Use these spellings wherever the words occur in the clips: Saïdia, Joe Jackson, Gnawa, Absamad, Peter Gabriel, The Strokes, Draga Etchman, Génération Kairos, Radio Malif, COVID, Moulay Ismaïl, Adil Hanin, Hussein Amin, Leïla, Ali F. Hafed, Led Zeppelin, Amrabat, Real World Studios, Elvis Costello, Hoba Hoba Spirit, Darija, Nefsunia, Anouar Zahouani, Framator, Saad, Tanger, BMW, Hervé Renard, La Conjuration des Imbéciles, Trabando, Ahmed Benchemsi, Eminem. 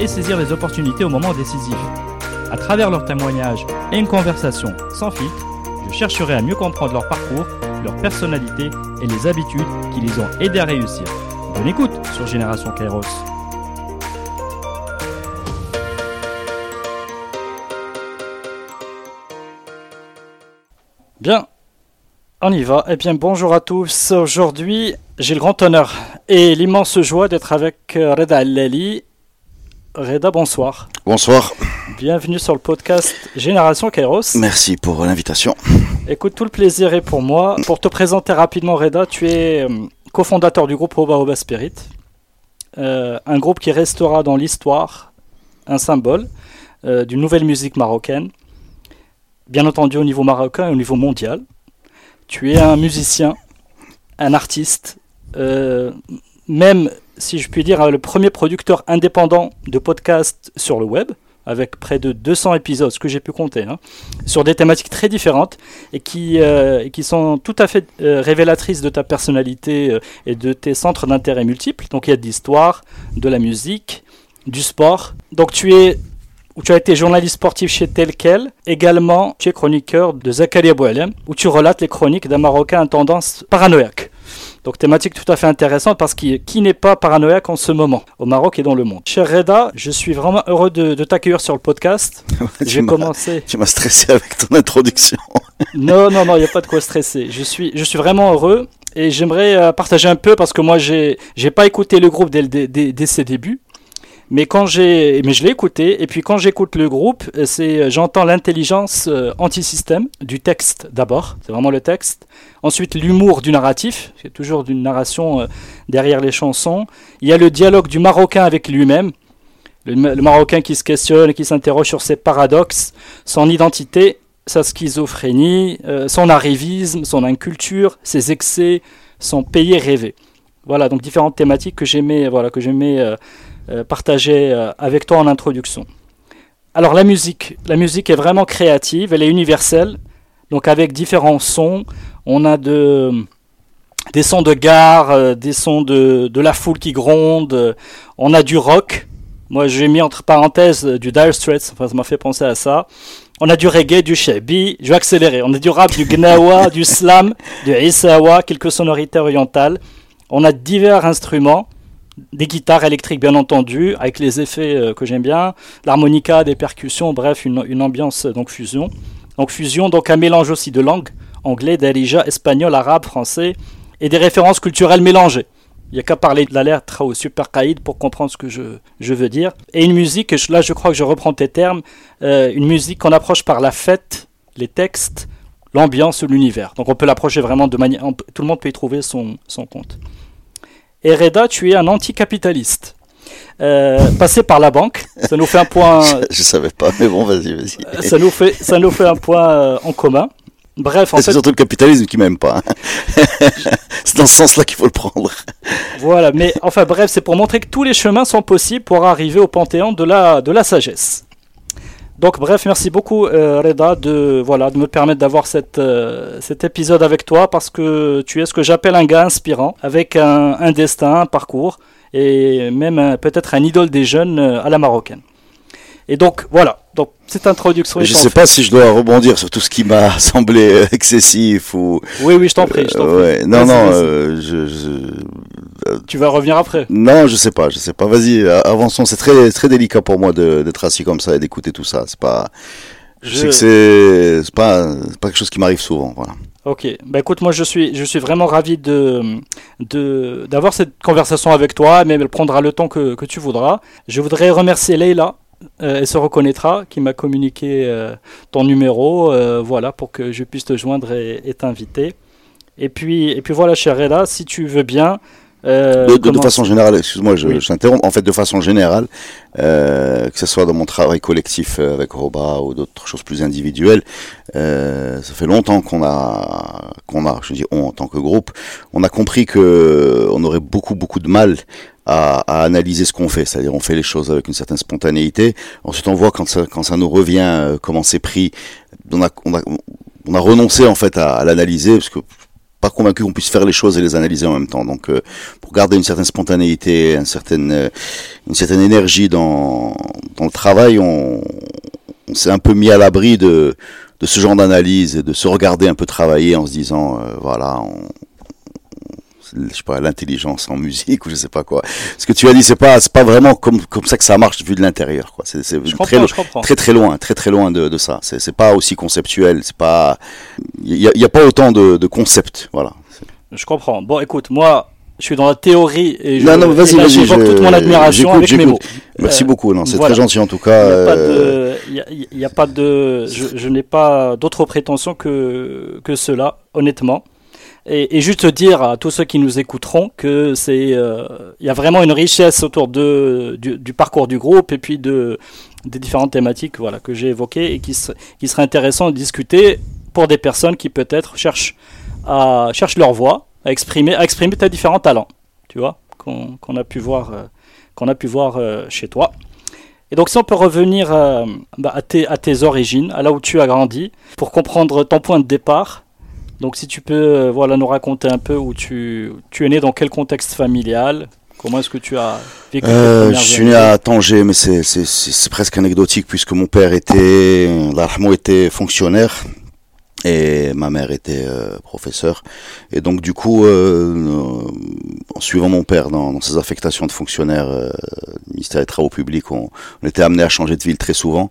et saisir les opportunités au moment décisif. À travers leurs témoignages et une conversation sans filtre, je chercherai à mieux comprendre leur parcours, leur personnalité et les habitudes qui les ont aidés à réussir. Bonne écoute sur Génération Kairos. Bien, on y va. Eh bien, bonjour à tous. Aujourd'hui, j'ai le grand honneur et l'immense joie d'être avec Reda Allali. Reda, bonsoir. Bonsoir. Bienvenue sur le podcast Génération Kairos. Merci pour l'invitation. Écoute, tout le plaisir est pour moi. Pour te présenter rapidement, Reda, tu es cofondateur du groupe Hoba Hoba Spirit, un groupe qui restera dans l'histoire un symbole d'une nouvelle musique marocaine, bien entendu au niveau marocain et au niveau mondial. Tu es un musicien, un artiste, même, si je puis dire, le premier producteur indépendant de podcasts sur le web, avec près de 200 épisodes, ce que j'ai pu compter, sur des thématiques très différentes et qui sont tout à fait révélatrices de ta personnalité et de tes centres d'intérêt multiples. Donc il y a de l'histoire, de la musique, du sport. Donc tu as été journaliste sportif chez Telquel. Également, tu es chroniqueur de Zakaria Boualem, où tu relates les chroniques d'un Marocain à tendance paranoïaque. Donc thématique tout à fait intéressante parce que qui n'est pas paranoïaque en ce moment, au Maroc et dans le monde. Cher Reda, je suis vraiment heureux de t'accueillir sur le podcast. Tu m'as stressé avec ton introduction. Non, il n'y a pas de quoi stresser. Je suis vraiment heureux et j'aimerais partager un peu parce que moi, j'ai pas écouté le groupe dès ses débuts. Mais je l'ai écouté, et puis quand j'écoute le groupe, j'entends l'intelligence anti-système du texte d'abord, c'est vraiment le texte. Ensuite, l'humour du narratif, c'est toujours d'une narration derrière les chansons. Il y a le dialogue du Marocain avec lui-même, le Marocain qui se questionne, qui s'interroge sur ses paradoxes, son identité, sa schizophrénie, son arrivisme, son inculture, ses excès, son pays rêvé. Voilà, donc différentes thématiques que j'aimais partager avec toi en introduction. Alors la musique est vraiment créative, elle est universelle, donc avec différents sons, on a des sons de gare, des sons de la foule qui gronde, on a du rock, moi j'ai mis entre parenthèses du Dire Straits, enfin ça m'a fait penser à ça, on a du reggae, du shabi, je vais accélérer, on a du rap, du gnawa, du slam, du isawa, quelques sonorités orientales, on a divers instruments, des guitares électriques bien entendu, avec les effets que j'aime bien, l'harmonica, des percussions, bref, une ambiance donc fusion, un mélange aussi de langues, anglais, darija, espagnol, arabe, français, et des références culturelles mélangées. Il n'y a qu'à parler de la lettre au super caïd pour comprendre ce que je veux dire. Et une musique, là je crois que je reprends tes termes, une musique qu'on approche par la fête, les textes, l'ambiance ou l'univers. Donc on peut l'approcher vraiment de manière... Tout le monde peut y trouver son compte. Et Reda, tu es un anticapitaliste. Passé par la banque, ça nous fait un point... Je savais pas, mais bon, vas-y. Ça nous fait un point en commun. Bref, en fait... C'est surtout le capitalisme qui m'aime pas. Hein. C'est dans ce sens-là qu'il faut le prendre. Voilà, mais enfin bref, c'est pour montrer que tous les chemins sont possibles pour arriver au panthéon de la sagesse. Donc bref, merci beaucoup Reda de me permettre d'avoir cet épisode avec toi parce que tu es ce que j'appelle un gars inspirant, avec un destin, un parcours et même peut-être un idole des jeunes à la marocaine. Et donc voilà, donc cette introduction... Je ne sais pas si je dois rebondir sur tout ce qui m'a semblé excessif ou... Oui, je t'en prie. Ouais. Tu vas revenir après. Non, je sais pas. Vas-y, avançons. C'est très, très délicat pour moi d'être assis comme ça et d'écouter tout ça. C'est pas... Je sais que c'est pas quelque chose qui m'arrive souvent, voilà. Ok. Bah écoute, moi je suis vraiment ravi d'avoir cette conversation avec toi, mais elle prendra le temps que tu voudras. Je voudrais remercier Leïla. Elle se reconnaîtra, qui m'a communiqué ton numéro, pour que je puisse te joindre et t'inviter. Et puis voilà, cher Reda, si tu veux bien, De façon générale, excuse-moi, je t'interromps. En fait, de façon générale, que ce soit dans mon travail collectif avec Hoba ou d'autres choses plus individuelles, ça fait longtemps qu'on a, je dis on en tant que groupe, on a compris que on aurait beaucoup de mal à analyser ce qu'on fait, c'est-à-dire on fait les choses avec une certaine spontanéité. Ensuite, on voit quand ça nous revient, comment c'est pris. On a renoncé en fait à l'analyser parce que pas convaincu qu'on puisse faire les choses et les analyser en même temps. Donc, pour garder une certaine spontanéité, une certaine énergie dans le travail, on s'est un peu mis à l'abri de ce genre d'analyse et de se regarder un peu travailler en se disant, voilà. Je sais pas, l'intelligence en musique ou je sais pas quoi. Ce que tu as dit, c'est pas vraiment comme ça que ça marche vu de l'intérieur, quoi. C'est très loin de ça. C'est pas aussi conceptuel. C'est pas, il y a pas autant de concepts, voilà. Je comprends. Bon, écoute, moi, je suis dans la théorie et je évoque toute mon admiration avec mes mots. Merci beaucoup. Non, c'est très gentil en tout cas. Il n'y a pas de. Je n'ai pas d'autres prétentions que cela, honnêtement. Et juste dire à tous ceux qui nous écouteront que il y a vraiment une richesse autour du parcours du groupe et puis des différentes thématiques, voilà, que j'ai évoquées et qui serait intéressant de discuter pour des personnes qui peut-être cherchent leur voix, à exprimer tes différents talents, tu vois, qu'on a pu voir chez toi. Et donc si on peut revenir à tes origines, à là où tu as grandi, pour comprendre ton point de départ. Donc si tu peux nous raconter un peu où tu es né, dans quel contexte familial, comment est-ce que tu as vécu Je suis né à Tanger, mais c'est presque anecdotique puisque mon père était fonctionnaire et ma mère était professeure. Et donc du coup, en suivant mon père dans ses affectations de fonctionnaire ministère des Travaux Publics, on était amené à changer de ville très souvent.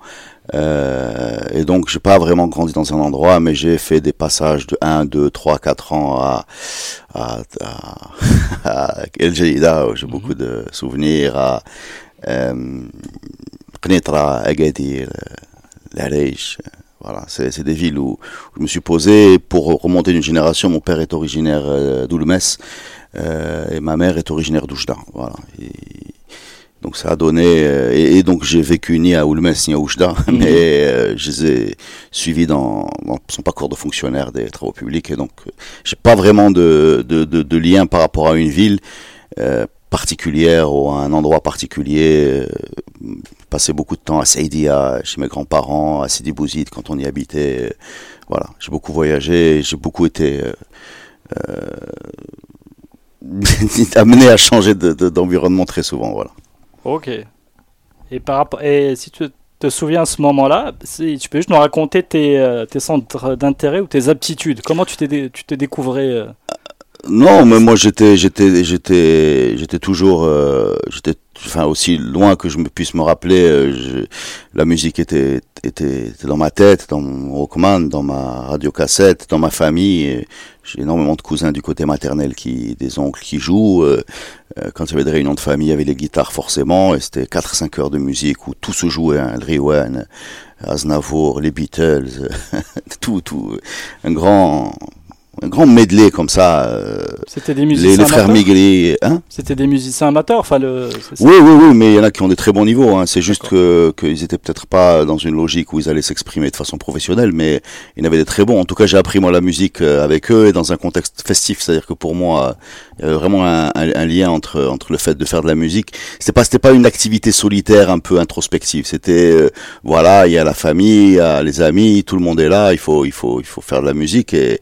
Et donc j'ai pas vraiment grandi dans un endroit, mais j'ai fait des passages de 1, 2, 3, 4 ans à El Jadida, où j'ai beaucoup de souvenirs, à Qnitra, Agadir, L'Arèche. Voilà, c'est des villes où je me suis posé. Pour remonter d'une génération, mon père est originaire d'Oulmès et ma mère est originaire d'Oujda. Voilà. Donc ça a donné, et donc j'ai vécu ni à Oulmès ni à Oujda, mais je les ai suivis dans son parcours de fonctionnaire des travaux publics, et donc j'ai pas vraiment de lien par rapport à une ville particulière ou à un endroit particulier. J'ai passé beaucoup de temps à Saïdia, chez mes grands-parents, à Sidi Bouzid quand on y habitait. Voilà, j'ai beaucoup voyagé, j'ai beaucoup été... amené à changer d'environnement très souvent, voilà. Ok. Et si tu te souviens à ce moment-là, si tu peux juste nous raconter tes centres d'intérêt ou tes aptitudes. Comment tu t'es découvert? Non, mais moi j'étais toujours, aussi loin que je me puisse me rappeler. La musique était dans ma tête, dans mon Walkman, dans ma radiocassette, dans ma famille. J'ai énormément de cousins du côté maternel, des oncles qui jouent. Quand il y avait des réunions de famille, il y avait les guitares forcément, et c'était 4-5 heures de musique où tout se jouait, hein, le Riwan, Aznavour, les Beatles, tout, un grand medley comme ça. C'était des musiciens les frères Migli, hein. C'était des musiciens amateurs, enfin Oui, mais il y en a qui ont des très bons niveaux, hein. C'est juste qu'ils étaient peut-être pas dans une logique où ils allaient s'exprimer de façon professionnelle, mais ils avaient des très bons. En tout cas, j'ai appris moi la musique avec eux et dans un contexte festif, c'est-à-dire que pour moi, il y avait vraiment un lien entre le fait de faire de la musique. C'était pas une activité solitaire un peu introspective. C'était il y a la famille, il y a les amis, tout le monde est là, il faut faire de la musique et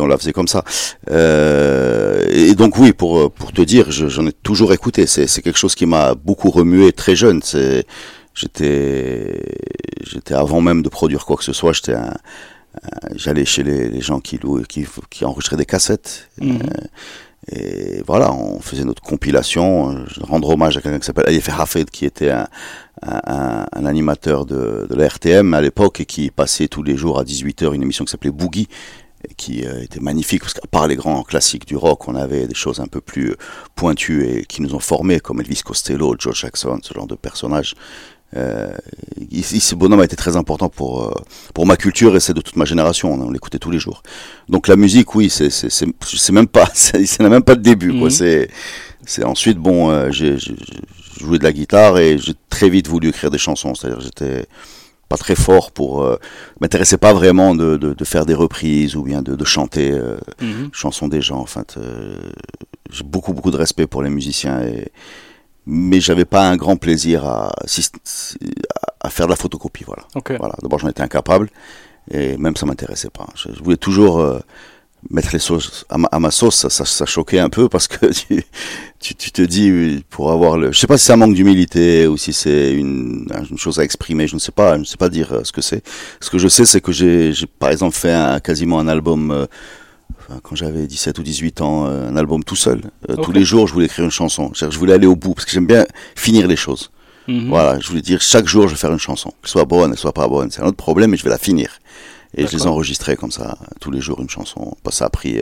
on la faisait comme ça. Et donc oui, pour te dire, j'en ai toujours écouté. C'est quelque chose qui m'a beaucoup remué très jeune. J'étais avant même de produire quoi que ce soit, j'allais chez les gens qui louent, qui enregistraient des cassettes. Et voilà, on faisait notre compilation. Je rendre hommage à quelqu'un qui s'appelle Ali F. Hafed, qui était un animateur de la RTM à l'époque et qui passait tous les jours à 18h une émission qui s'appelait Boogie, qui était magnifique, parce qu'à part les grands classiques du rock, on avait des choses un peu plus pointues et qui nous ont formés, comme Elvis Costello, Joe Jackson, ce genre de personnages. Ce bonhomme a été très important pour ma culture et celle de toute ma génération. On l'écoutait tous les jours. Donc la musique, oui, c'est même pas, ça n'a même pas de début. Quoi. C'est ensuite, bon, j'ai joué de la guitare et j'ai très vite voulu écrire des chansons. C'est-à-dire, j'étais pas très fort pour, m'intéressait pas vraiment de faire des reprises ou bien de chanter chansons des gens. En fait, j'ai beaucoup de respect pour les musiciens et mais j'avais pas un grand plaisir à faire de la photocopie, voilà. Okay. Voilà. D'abord, j'en étais incapable et même ça m'intéressait pas. Je voulais toujours mettre les sauces à ma sauce, ça choquait un peu parce que tu te dis pour avoir je sais pas si c'est un manque d'humilité ou si c'est une chose à exprimer, je ne sais pas dire ce que c'est. Ce que je sais, c'est que j'ai par exemple fait quasiment un album quand j'avais 17 ou 18 ans, un album tout seul. Okay. Tous les jours, je voulais écrire une chanson. C'est-à-dire, je voulais aller au bout, parce que j'aime bien finir les choses. Mm-hmm. Voilà, je voulais dire, chaque jour, je vais faire une chanson. Qu'elle soit bonne, qu'elle soit pas bonne. C'est un autre problème, mais je vais la finir. Et D'accord. Je les enregistrais comme ça, tous les jours, une chanson. Ça a pris,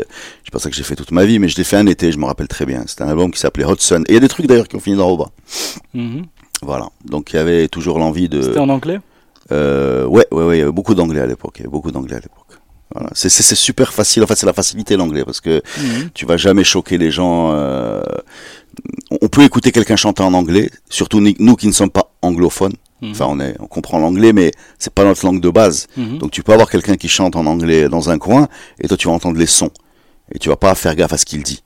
je pense que j'ai fait toute ma vie, mais je l'ai fait un été, je me rappelle très bien. C'était un album qui s'appelait Hot Sun. Et il y a des trucs d'ailleurs qui ont fini dans Hoba. Mm-hmm. Voilà, donc il y avait toujours l'envie de... C'était en anglais ? Ouais, il y avait beaucoup d'anglais à l'époque. Voilà. C'est super facile, en fait c'est la facilité l'anglais parce que tu vas jamais choquer les gens. On peut écouter quelqu'un chanter en anglais, surtout nous qui ne sommes pas anglophones. Enfin on comprend l'anglais mais c'est pas notre langue de base. Donc tu peux avoir quelqu'un qui chante en anglais dans un coin et toi tu vas entendre les sons et tu vas pas faire gaffe à ce qu'il dit.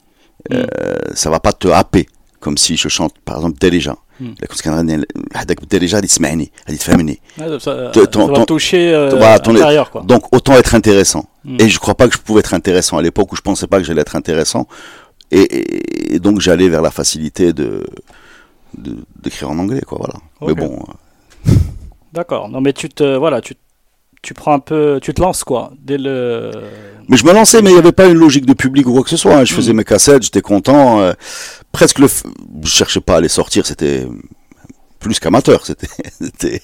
Ça va pas te happer comme si je chante par exemple Derija. Ça va toucher l'intérieur quoi. Donc autant être intéressant. Et je crois pas que je pouvais être intéressant à l'époque où je pensais pas que j'allais être intéressant et donc j'allais vers la facilité de d'écrire en anglais quoi voilà. Okay. Mais bon. D'accord. Non mais tu prends un peu, tu te lances quoi dès le. Mais je me lançais, mais il n'y avait pas une logique de public ou quoi que ce soit. Hein. Je faisais mes cassettes, j'étais content. Je cherchais pas à les sortir. C'était plus qu'amateur, c'était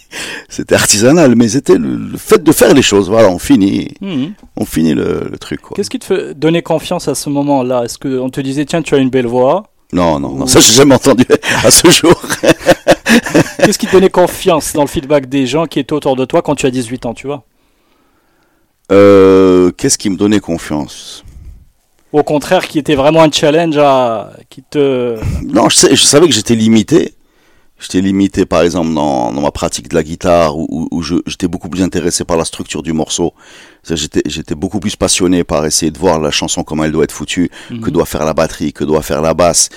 artisanal, mais c'était le fait de faire les choses. Voilà, on finit le truc. Quoi. Qu'est-ce qui te donnait confiance à ce moment-là ? Est-ce que on te disait tiens, tu as une belle voix ? Non, ça j'ai jamais entendu à ce jour. Qu'est-ce qui te donnait confiance dans le feedback des gens qui étaient autour de toi quand tu as 18 ans, tu vois ? Qu'est-ce qui me donnait confiance ? Au contraire, qui était vraiment un challenge Non, je savais que j'étais limité. J'étais limité, par exemple, dans ma pratique de la guitare, où j'étais beaucoup plus intéressé par la structure du morceau. J'étais beaucoup plus passionné par essayer de voir la chanson comment elle doit être foutue, que doit faire la batterie, que doit faire la basse,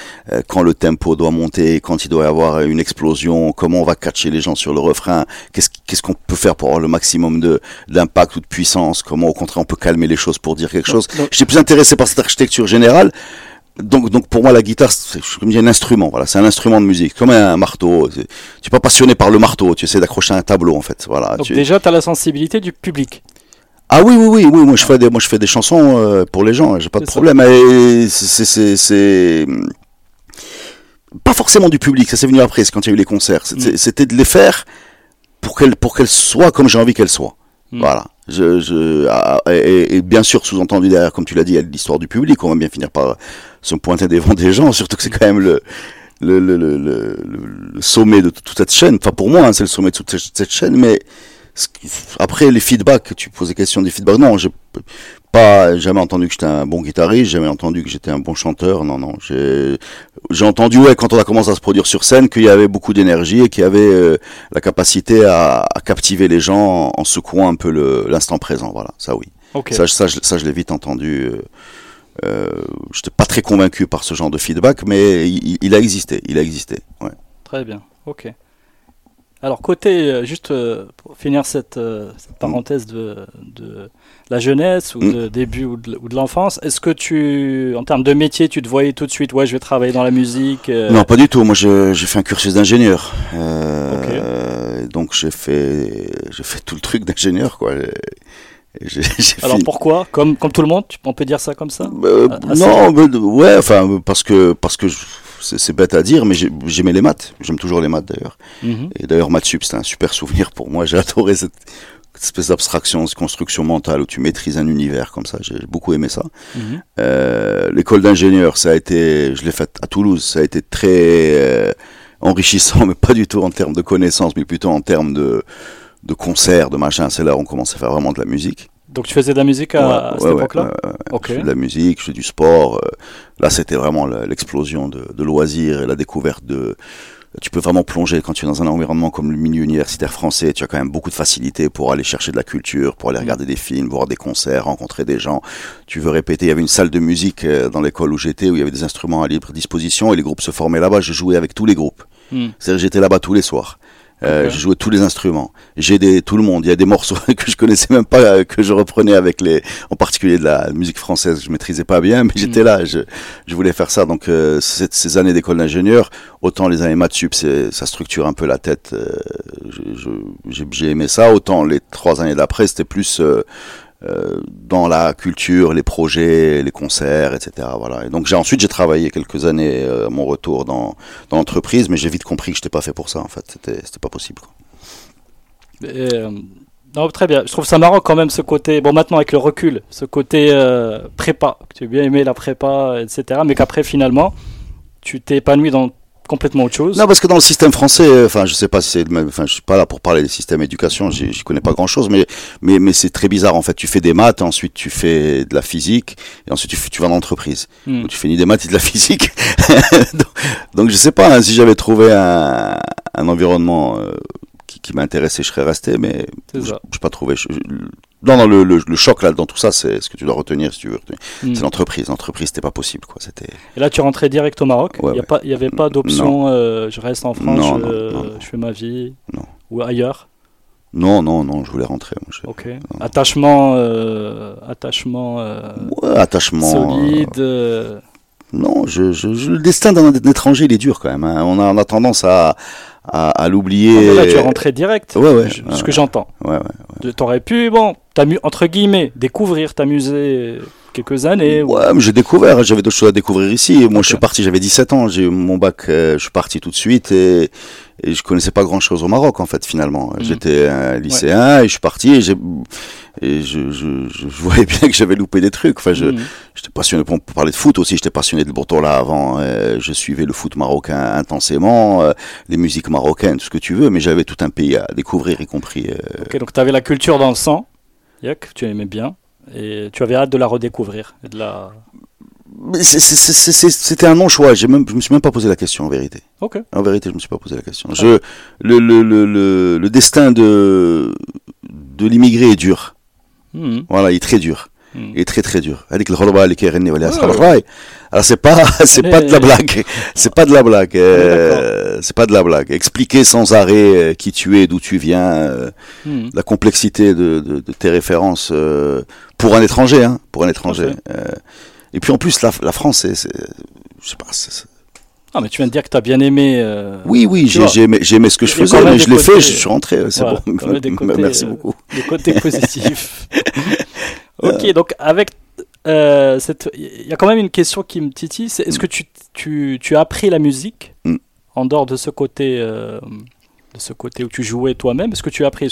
quand le tempo doit monter, quand il doit y avoir une explosion, comment on va catcher les gens sur le refrain, qu'est-ce qu'on peut faire pour avoir le maximum d'impact ou de puissance, comment au contraire on peut calmer les choses pour dire quelque chose. J'étais plus intéressé par cette architecture générale. Donc pour moi la guitare c'est comme un instrument, voilà, c'est un instrument de musique, comme un marteau. Tu n'es pas passionné par le marteau, tu essaies d'accrocher un tableau en fait, voilà. Donc déjà tu as la sensibilité du public. Ah oui, moi je fais des chansons pour les gens, j'ai pas de problème. Et c'est pas forcément du public, ça c'est venu après, c'est quand il y a eu les concerts. C'était de les faire pour qu'elles soient comme j'ai envie qu'elles soient. Voilà. Et bien sûr, sous-entendu derrière, comme tu l'as dit, il y a l'histoire du public. On va bien finir par se pointer devant des gens, surtout que c'est quand même le sommet de toute cette chaîne. Enfin, pour moi, hein, c'est le sommet de toute cette chaîne. Mais après les feedbacks, tu poses des questions des feedbacks. Non, j'ai pas jamais entendu que j'étais un bon guitariste, jamais entendu que j'étais un bon chanteur. Non. J'ai entendu quand on a commencé à se produire sur scène qu'il y avait beaucoup d'énergie et qu'il y avait la capacité à captiver les gens en secouant un peu l'instant présent. Voilà, ça oui. Okay. Ça je l'ai vite entendu. J'étais pas très convaincu par ce genre de feedback, mais il a existé. Ouais. Très bien. Ok. Alors côté, juste pour finir cette parenthèse de la jeunesse ou de début ou de l'enfance, est-ce que tu, en termes de métier, tu te voyais tout de suite, je vais travailler dans la musique Non, pas du tout. Moi, j'ai fait un cursus d'ingénieur. Donc j'ai fait tout le truc d'ingénieur, quoi. Pourquoi ? Comme tout le monde, on peut dire ça comme ça ? Parce que c'est bête à dire, mais j'aimais les maths. J'aime toujours les maths d'ailleurs. Et d'ailleurs, maths sup, c'était un super souvenir pour moi. J'ai adoré cette espèce d'abstraction, cette construction mentale où tu maîtrises un univers comme ça. J'ai beaucoup aimé ça. L'école d'ingénieur, je l'ai faite à Toulouse. Ça a été très enrichissant, mais pas du tout en termes de connaissances, mais plutôt en termes de concerts, de machin. C'est là où on commence à faire vraiment de la musique. Donc tu faisais de la musique à cette époque-là? Je faisais de la musique, je faisais du sport. Là, c'était vraiment l'explosion de loisirs et la découverte de... Tu peux vraiment plonger quand tu es dans un environnement comme le milieu universitaire français. Tu as quand même beaucoup de facilité pour aller chercher de la culture, pour aller regarder des films, voir des concerts, rencontrer des gens. Tu veux répéter. Il y avait une salle de musique dans l'école où j'étais, où il y avait des instruments à libre disposition et les groupes se formaient là-bas. Je jouais avec tous les groupes. C'est-à-dire, j'étais là-bas tous les soirs. Okay. Je jouais tous les instruments. J'aidais tout le monde. Il y a des morceaux que je connaissais même pas, que je reprenais avec en particulier de la musique française que je maîtrisais pas bien, mais j'étais là. Je voulais faire ça. Donc, ces années d'école d'ingénieur, autant les années maths sup, ça structure un peu la tête. J'ai aimé ça. Autant les 3 années d'après, c'était plus, dans la culture, les projets, les concerts, etc. Voilà. Et donc ensuite j'ai travaillé quelques années à mon retour dans l'entreprise, mais j'ai vite compris que j'étais pas fait pour ça en fait. C'était pas possible, quoi. Et, non, très bien. Je trouve ça marrant quand même ce côté. Bon, maintenant avec le recul, ce côté prépa. Tu as bien aimé la prépa, etc. Mais qu'après finalement, tu t'es épanoui dans complètement autre chose. Non, parce que dans le système français, je sais pas si c'est le même, je suis pas là pour parler des systèmes d'éducation, j'y connais pas grand chose, mais c'est très bizarre, en fait. Tu fais des maths, ensuite tu fais de la physique, et ensuite tu vas en entreprise. Donc, tu fais ni des maths, ni de la physique. donc je sais pas, si j'avais trouvé un environnement, qui m'intéressait, je serais resté, mais j'ai pas trouvé. Le choc là dans tout ça, c'est ce que tu dois retenir si tu veux retenir. C'est l'entreprise, c'était pas possible, quoi. C'était... Et là tu rentrais direct au Maroc, il y avait pas d'option je reste en France, je fais ma vie, ou ailleurs. Non, je voulais rentrer. Okay. Attachement solide. Non, le destin d'un étranger, il est dur quand même, hein. On a tendance à l'oublier. Là, tu es rentré direct. Ce que j'entends. Ouais. T'aurais pu, entre guillemets, découvrir, t'amuser quelques années. Ouais, mais j'ai découvert. J'avais d'autres choses à découvrir ici. Okay. Moi, je suis parti. J'avais 17 ans. J'ai eu mon bac. Je suis parti tout de suite et je connaissais pas grand chose au Maroc, en fait, finalement. J'étais un lycéen et je suis parti et je voyais bien que j'avais loupé des trucs. J'étais passionné pour parler de foot aussi. J'étais passionné de Bourtoula avant. Je suivais le foot marocain intensément, les musiques marocaines, tout ce que tu veux, mais j'avais tout un pays à découvrir, y compris. Ok, donc t'avais la culture dans le sang. Tu aimais bien. Et tu avais hâte de la redécouvrir et de la... C'était un non-choix. Je me suis même pas posé la question, en vérité. Okay. En vérité, je me suis pas posé la question. Le destin de l'immigré est dur. Voilà, il est très dur. Il est très très dur. Alors c'est pas de la blague. C'est pas de la blague. Expliquer sans arrêt qui tu es, d'où tu viens, la complexité de tes références pour un étranger, hein, et puis en plus la France, je sais pas. Ah, mais tu viens de dire que t'as bien aimé. Oui, j'ai aimé ce que je faisais, mais je l'ai fait, je suis rentré, c'est bon. Merci beaucoup. Le côté positif. Ok, donc avec il y a quand même une question qui me titille, c'est est-ce que tu as appris la musique en dehors de ce côté où tu jouais toi-même? Est-ce que tu as appris,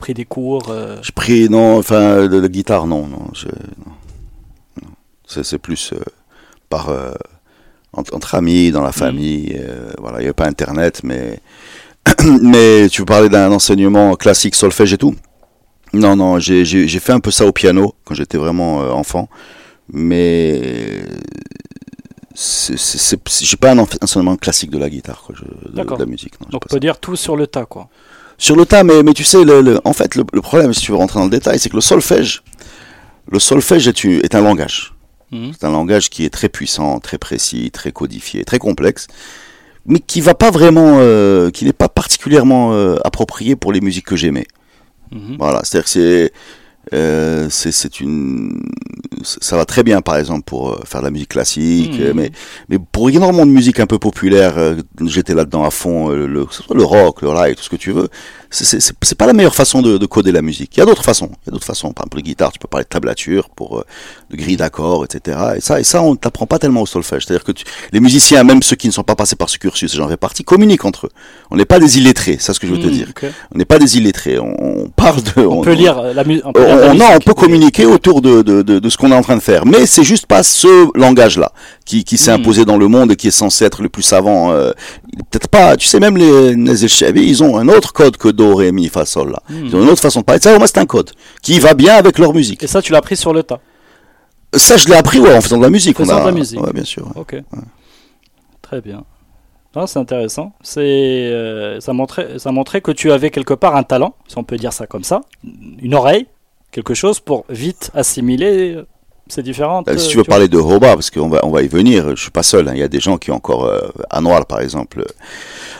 pris des cours J'ai pris de la guitare, non. C'est plus par entre amis, dans la famille, voilà, il y avait pas internet, mais tu parlais d'un enseignement classique, solfège et tout. Non, j'ai fait un peu ça au piano quand j'étais vraiment enfant, mais j'ai pas un enseignement classique de la guitare, quoi, de la musique. Donc on peut dire tout sur le tas, quoi. Sur le tas, mais tu sais, en fait, le problème, si tu veux rentrer dans le détail, c'est que le solfège est un langage. C'est un langage qui est très puissant, très précis, très codifié, très complexe, mais qui va pas vraiment, qui n'est pas particulièrement approprié pour les musiques que j'aimais. Voilà, c'est-à-dire que ça va très bien, par exemple, pour faire de la musique classique, mais pour énormément de musique un peu populaire, j'étais là-dedans à fond, le rock, le live, tout ce que tu veux. C'est pas la meilleure façon de coder la musique. Il y a d'autres façons. Par exemple, pour les guitares, tu peux parler de tablature, pour de grille d'accords, etc. Et ça, on t'apprend pas tellement au solfège. C'est-à-dire que les musiciens, même ceux qui ne sont pas passés par ce cursus, j'en fais partie, communiquent entre eux. On n'est pas des illettrés, c'est ce que je veux te dire. Okay. On n'est pas des illettrés. On parle de. On peut lire la musique. On on peut communiquer autour de ce qu'on est en train de faire, mais c'est juste pas ce langage-là qui s'est imposé dans le monde et qui est censé être le plus savant. Peut-être pas, tu sais, même les Nazir Chabi, ils ont un autre code que Do, Ré, Mi, Fa, Sol, là. Ils ont une autre façon de parler. Ça, au moins, c'est un code qui va bien avec leur musique. Et ça, tu l'as appris sur le tas? Ça, je l'ai appris, ouais, en faisant de la musique. En faisant de la musique. Ouais, bien sûr. Ouais. Ok. Ouais. Très bien. Ah, c'est intéressant. Ça montrait que tu avais quelque part un talent, si on peut dire ça comme ça, une oreille, quelque chose pour vite assimiler ces différentes. Si tu veux parler de Hoba, parce qu'on va y venir, je suis pas seul. Hein. Il y a des gens qui ont encore Anouar, par exemple,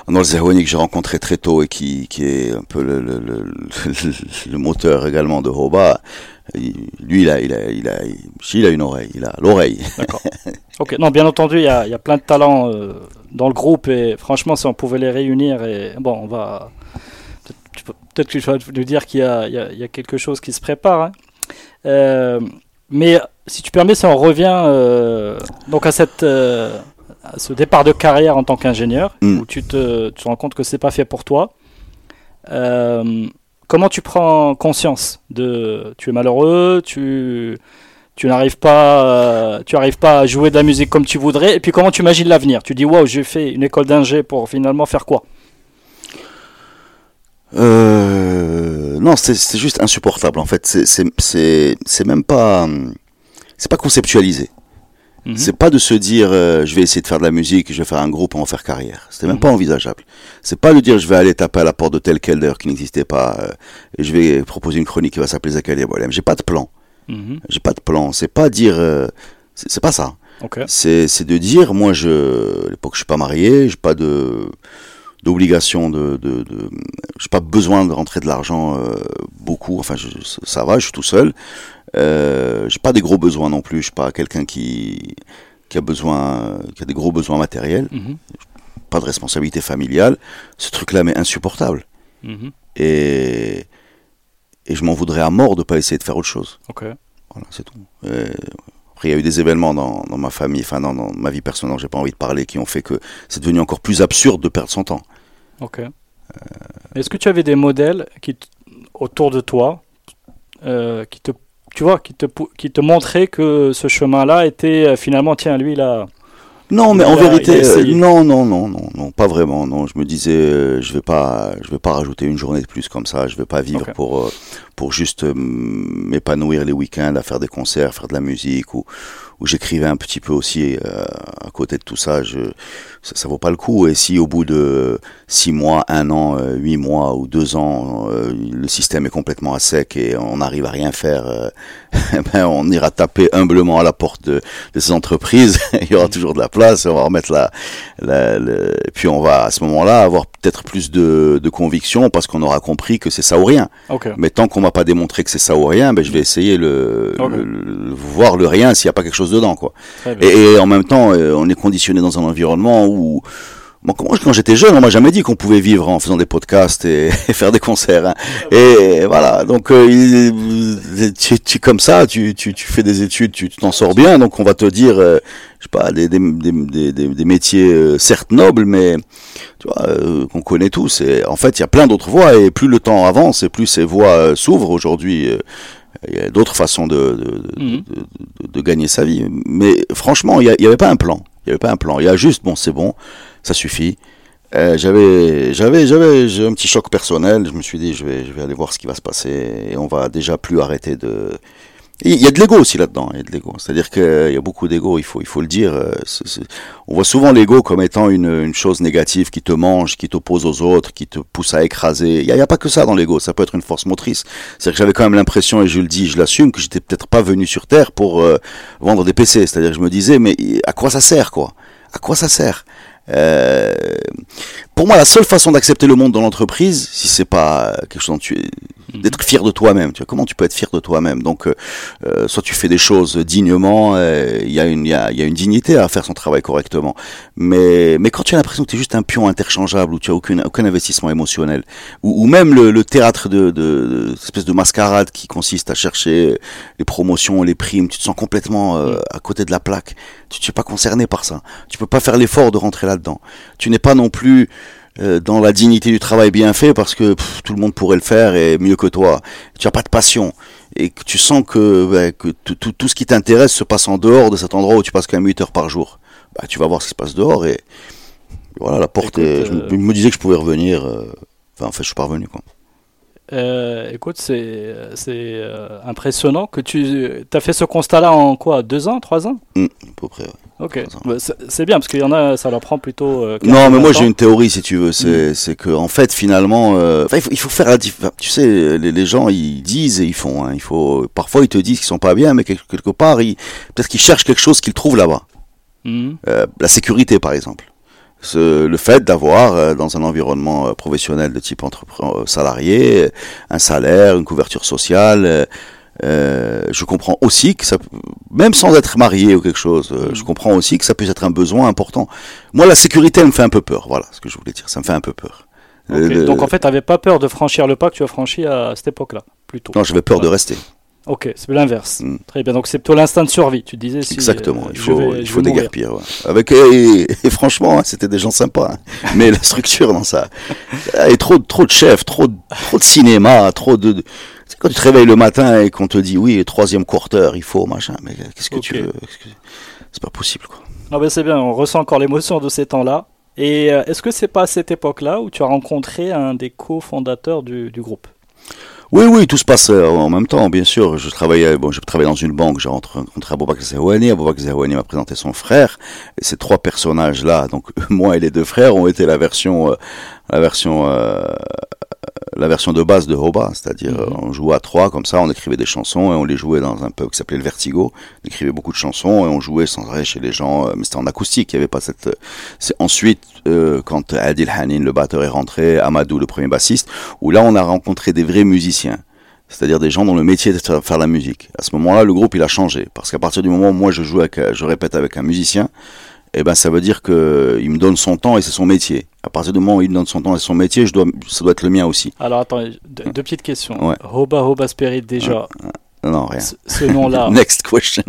Anouar Zahouani, que j'ai rencontré très tôt et qui est un peu le moteur également de Hoba. Lui, il a une oreille, il a l'oreille. D'accord. Ok. Non, bien entendu, il y a plein de talents dans le groupe et franchement, si on pouvait les réunir, et bon, on va peut-être que tu vas nous dire qu'il y a quelque chose qui se prépare. Hein. Mais si tu permets, si on revient donc à ce départ de carrière en tant qu'ingénieur, où tu te rends compte que c'est pas fait pour toi. Comment tu prends conscience de, tu es malheureux, tu n'arrives pas à jouer de la musique comme tu voudrais, et puis comment tu imagines l'avenir? Tu dis waouh, j'ai fait une école d'ingé pour finalement faire quoi? Non, c'est juste insupportable en fait. C'est même pas, c'est pas conceptualisé. C'est pas de se dire je vais essayer de faire de la musique, je vais faire un groupe pour en faire carrière. C'était même pas envisageable. C'est pas de dire je vais aller taper à la porte de Telquel, d'ailleurs qui n'existait pas, et je vais proposer une chronique qui va s'appeler Zakaria Boualem. J'ai pas de plan. J'ai pas de plan. C'est pas dire, c'est pas ça. Okay. C'est de dire moi à l'époque je suis pas marié, j'ai pas d'obligation de j'ai pas besoin de rentrer de l'argent beaucoup. Enfin ça va, je suis tout seul. J'ai pas des gros besoins non plus, je suis pas quelqu'un qui a des gros besoins matériels, pas de responsabilité familiale, ce truc-là m'est insupportable. Et je m'en voudrais à mort de pas essayer de faire autre chose. Okay. Voilà, c'est tout. Après, il y a eu des événements dans ma famille, enfin dans ma vie personnelle, dont j'ai pas envie de parler, qui ont fait que c'est devenu encore plus absurde de perdre son temps. Okay. Est-ce que tu avais des modèles autour de toi qui te montrait que ce chemin-là était finalement tiens lui là. Non mais en vérité non pas vraiment, non, je me disais je vais pas rajouter une journée de plus comme ça, je vais pas vivre pour juste m'épanouir les week-ends à faire des concerts, faire de la musique ou j'écrivais un petit peu aussi à côté de tout ça, ça vaut pas le coup. Et si au bout de 6 mois, 1 an, 8 mois ou 2 ans le système est complètement à sec et on n'arrive à rien faire, ben on ira taper humblement à la porte de ces entreprises, il y aura toujours de la place, on va remettre et puis on va à ce moment-là avoir peut-être plus de conviction parce qu'on aura compris que c'est ça ou rien. Okay. Mais tant qu'on m'a pas démontré que c'est ça ou rien, ben je vais essayer voir le rien s'il y a pas quelque chose dedans quoi. Et en même temps on est conditionné dans un environnement où moi, quand j'étais jeune, on m'a jamais dit qu'on pouvait vivre en faisant des podcasts et faire des concerts hein. Et voilà, donc tu comme ça tu fais des études, tu t'en sors bien, donc on va te dire je sais pas des métiers certes nobles, mais tu vois qu'on connaît tous, et en fait il y a plein d'autres voies, et plus le temps avance et plus ces voies s'ouvrent aujourd'hui. Il y a d'autres façons de gagner sa vie. Mais franchement, il n'y avait pas un plan. Il n'y avait pas un plan. Il y a juste, bon, c'est bon, ça suffit. J'avais un petit choc personnel. Je me suis dit, je vais aller voir ce qui va se passer. Et on va déjà plus arrêter de... Il y a de l'ego aussi là-dedans. Il y a de l'ego. C'est-à-dire qu'il y a beaucoup d'ego, il faut le dire. On voit souvent l'ego comme étant une chose négative qui te mange, qui t'oppose aux autres, qui te pousse à écraser. Il y a pas que ça dans l'ego. Ça peut être une force motrice. C'est-à-dire que j'avais quand même l'impression, et je le dis, je l'assume, que j'étais peut-être pas venu sur Terre pour vendre des PC. C'est-à-dire que je me disais, mais à quoi ça sert, quoi? À quoi ça sert? Pour moi, la seule façon d'accepter le monde dans l'entreprise, si c'est pas quelque chose dont d'être fier de toi-même, tu vois, comment tu peux être fier de toi-même? Donc, soit tu fais des choses dignement, il y a une dignité à faire son travail correctement. Mais quand tu as l'impression que tu es juste un pion interchangeable, où tu as aucun investissement émotionnel, ou même le théâtre de espèce de mascarade qui consiste à chercher les promotions, les primes, tu te sens complètement à côté de la plaque. Tu n'es pas concerné par ça. Tu peux pas faire l'effort de rentrer là-dedans. Tu n'es pas non plus dans la dignité du travail bien fait parce que tout le monde pourrait le faire et mieux que toi. Tu n'as pas de passion. et que tu sens que tout ce qui t'intéresse se passe en dehors de cet endroit où tu passes quand même 8 heures par jour, bah, tu vas voir ce qui se passe dehors et voilà, la porte. Écoute, je me disais que je pouvais revenir. En fait, je suis pas revenu, quoi. Écoute, c'est impressionnant que tu as fait ce constat-là en quoi, 2 ans, 3 ans? À peu près, ouais. Ok, bah, c'est bien parce qu'il y en a, ça leur prend plutôt. Non, mais moi j'ai une théorie, si tu veux, c'est que en fait finalement, il faut faire la différence. Tu sais, les gens ils disent et ils font. Hein, il faut parfois ils te disent qu'ils sont pas bien, mais quelque part peut-être qu'ils cherchent quelque chose qu'ils trouvent là-bas. La sécurité, par exemple. Le fait d'avoir dans un environnement professionnel de type salarié un salaire, une couverture sociale, je comprends aussi que ça, même sans être marié ou quelque chose, je comprends aussi que ça puisse être un besoin important. Moi, la sécurité me fait un peu peur, voilà ce que je voulais dire, ça me fait un peu peur. Okay. Donc en fait, tu n'avais pas peur de franchir le pas que tu as franchi à cette époque-là, plutôt? Non, j'avais peur de rester. Ok, c'est l'inverse. Très bien. Donc c'est plutôt l'instinct de survie. Tu disais. Si, exactement. Il faut déguerpir. Ouais. Avec et franchement, hein, c'était des gens sympas. Hein. Mais la structure dans ça. Et trop de chefs, trop de cinéma, trop de. C'est quand tu te réveilles le matin et qu'on te dit oui, 3e quarter, il faut machin. Mais qu'est-ce que tu veux? C'est pas possible, quoi. Non, mais c'est bien. On ressent encore l'émotion de ces temps-là. Et est-ce que c'est pas à cette époque-là où tu as rencontré un des cofondateurs du groupe? Oui, tout se passe en même temps, bien sûr. Je travaillais dans une banque, j'ai rencontré Aboubakr Zerouani. Aboubakr Zerouani m'a présenté son frère. Et ces 3 personnages-là, donc moi et les 2 frères, ont été la version de base de Hoba. C'est-à-dire, on jouait à 3 comme ça, on écrivait des chansons et on les jouait dans un pub qui s'appelait le Vertigo. On écrivait beaucoup de chansons et on jouait sans arrêt chez les gens, mais c'était en acoustique. Il y avait pas cette. C'est ensuite quand Adil Hanin, le batteur, est rentré, Amadou, le premier bassiste, où là on a rencontré des vrais musiciens. C'est-à-dire des gens dont le métier est de faire la musique. À ce moment-là, le groupe il a changé parce qu'à partir du moment où moi je répète avec un musicien, et ben ça veut dire que il me donne son temps et c'est son métier. À partir du moment où il me donne son temps et son métier, ça doit être le mien aussi. Alors attends, deux petites questions. Ouais. Hoba Hoba Spirit déjà. Non, rien. Ce nom-là. Next question.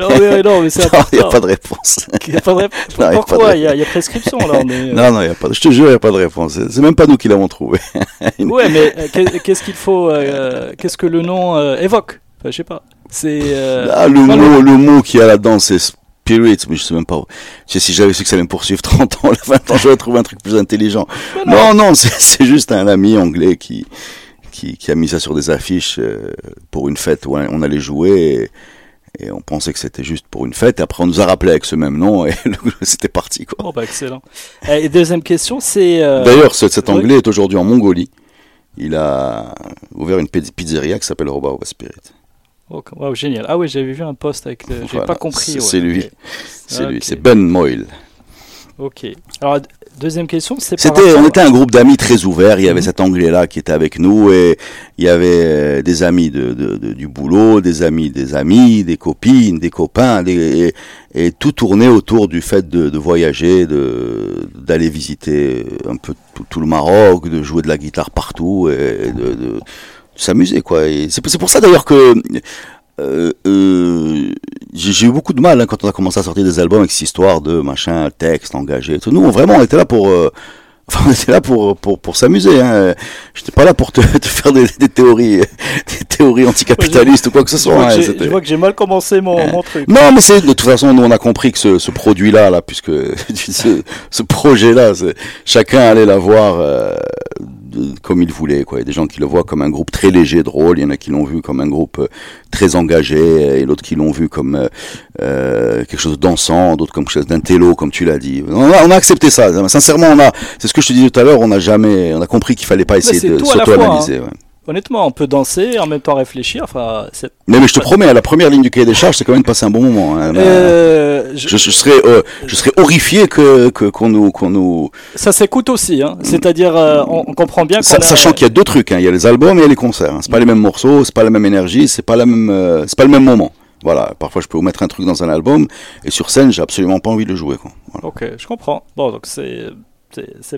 Non, mais c'est important. Il n'y a pas de réponse. Pourquoi? Il y a prescription, là. Non, il n'y a pas de... Je te jure, il n'y a pas de réponse. C'est même pas nous qui l'avons trouvé. Ouais, mais qu'est-ce qu'il faut... qu'est-ce que le nom évoque? Enfin, je sais pas. C'est... Là, le mot qu'il y a là-dedans, c'est... Spirit, mais je sais même pas. Tu sais, si j'avais su que ça allait me poursuivre 30 ans, 20 ans, j'aurais trouvé un truc plus intelligent. Non, c'est juste un ami anglais qui a mis ça sur des affiches pour une fête où on allait jouer et on pensait que c'était juste pour une fête. Après, on nous a rappelé avec ce même nom et c'était parti, quoi. Oh, bah, excellent. Et deuxième question, c'est... D'ailleurs, cet Anglais est aujourd'hui en Mongolie. Il a ouvert une pizzeria qui s'appelle Hoba Hoba Spirit. Oh, wow, génial. Ah oui, j'avais vu un post avec... J'ai pas compris. C'est lui. Okay. C'est lui. C'est Ben Moyle. Ok. Alors... Deuxième question, on était un groupe d'amis très ouvert. Il y avait cet Anglais-là qui était avec nous et il y avait des amis du boulot, des amis, des copines, des copains, et tout tournait autour du fait de voyager, d'aller visiter un peu tout le Maroc, de jouer de la guitare partout et de s'amuser, quoi. Et c'est pour ça d'ailleurs que j'ai eu beaucoup de mal, hein, quand on a commencé à sortir des albums avec cette histoire de machin, texte, engagé et tout. Nous, on était là pour s'amuser, hein. J'étais pas là pour te faire des théories anticapitalistes ou quoi que ce soit. Je vois que j'ai mal commencé mon truc. Non, mais de toute façon, nous, on a compris que ce produit-là, là, puisque ce projet-là, chacun allait l'avoir, comme il voulait, quoi. Il y a des gens qui le voient comme un groupe très léger, drôle. Il y en a qui l'ont vu comme un groupe très engagé, et d'autres qui l'ont vu comme quelque chose de dansant, d'autres comme quelque chose d'intello, comme tu l'as dit. On a accepté ça. Sincèrement, c'est ce que je te disais tout à l'heure. On a compris qu'il fallait pas essayer de s'auto-analyser. Hein. Ouais. Honnêtement, on peut danser et en même temps réfléchir. Enfin, mais je te promets, la première ligne du cahier des charges, c'est quand même de passer un bon moment. Hein. Je serais horrifié qu'on nous. Ça s'écoute aussi, hein. C'est-à-dire, on comprend bien. Sachant qu'il y a 2 trucs, hein. Il y a les albums et il y a les concerts. Hein. C'est pas les mêmes morceaux, c'est pas la même énergie, c'est pas le même moment. Voilà, parfois je peux vous mettre un truc dans un album et sur scène, j'ai absolument pas envie de le jouer, quoi. Voilà. Ok, je comprends. Bon, donc c'est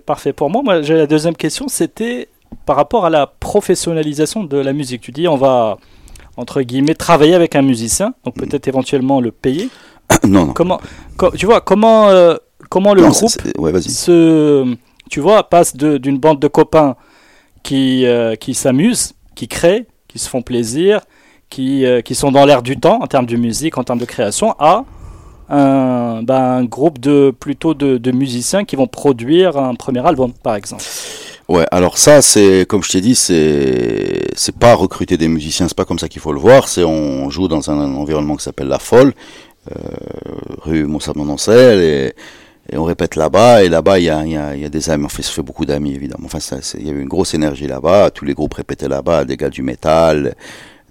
parfait pour moi. Moi, j'ai la deuxième question, c'était par rapport à la professionnalisation de la musique. Tu dis on va, entre guillemets, travailler avec un musicien, donc peut-être éventuellement le payer. Non. Comment le groupe passe d'une bande de copains qui s'amusent, qui créent, qui se font plaisir, qui sont dans l'air du temps en termes de musique, en termes de création, à un groupe de musiciens qui vont produire un premier album, par exemple. Ouais, alors ça, c'est comme je t'ai dit, c'est pas recruter des musiciens, c'est pas comme ça qu'il faut le voir. C'est on joue dans un environnement qui s'appelle La Folle, rue Monsabnonancel, et on répète là-bas. Et là-bas, il y a des amis. Enfin, ça fait beaucoup d'amis, évidemment. Enfin, il y avait une grosse énergie là-bas. Tous les groupes répétaient là-bas, des gars du métal,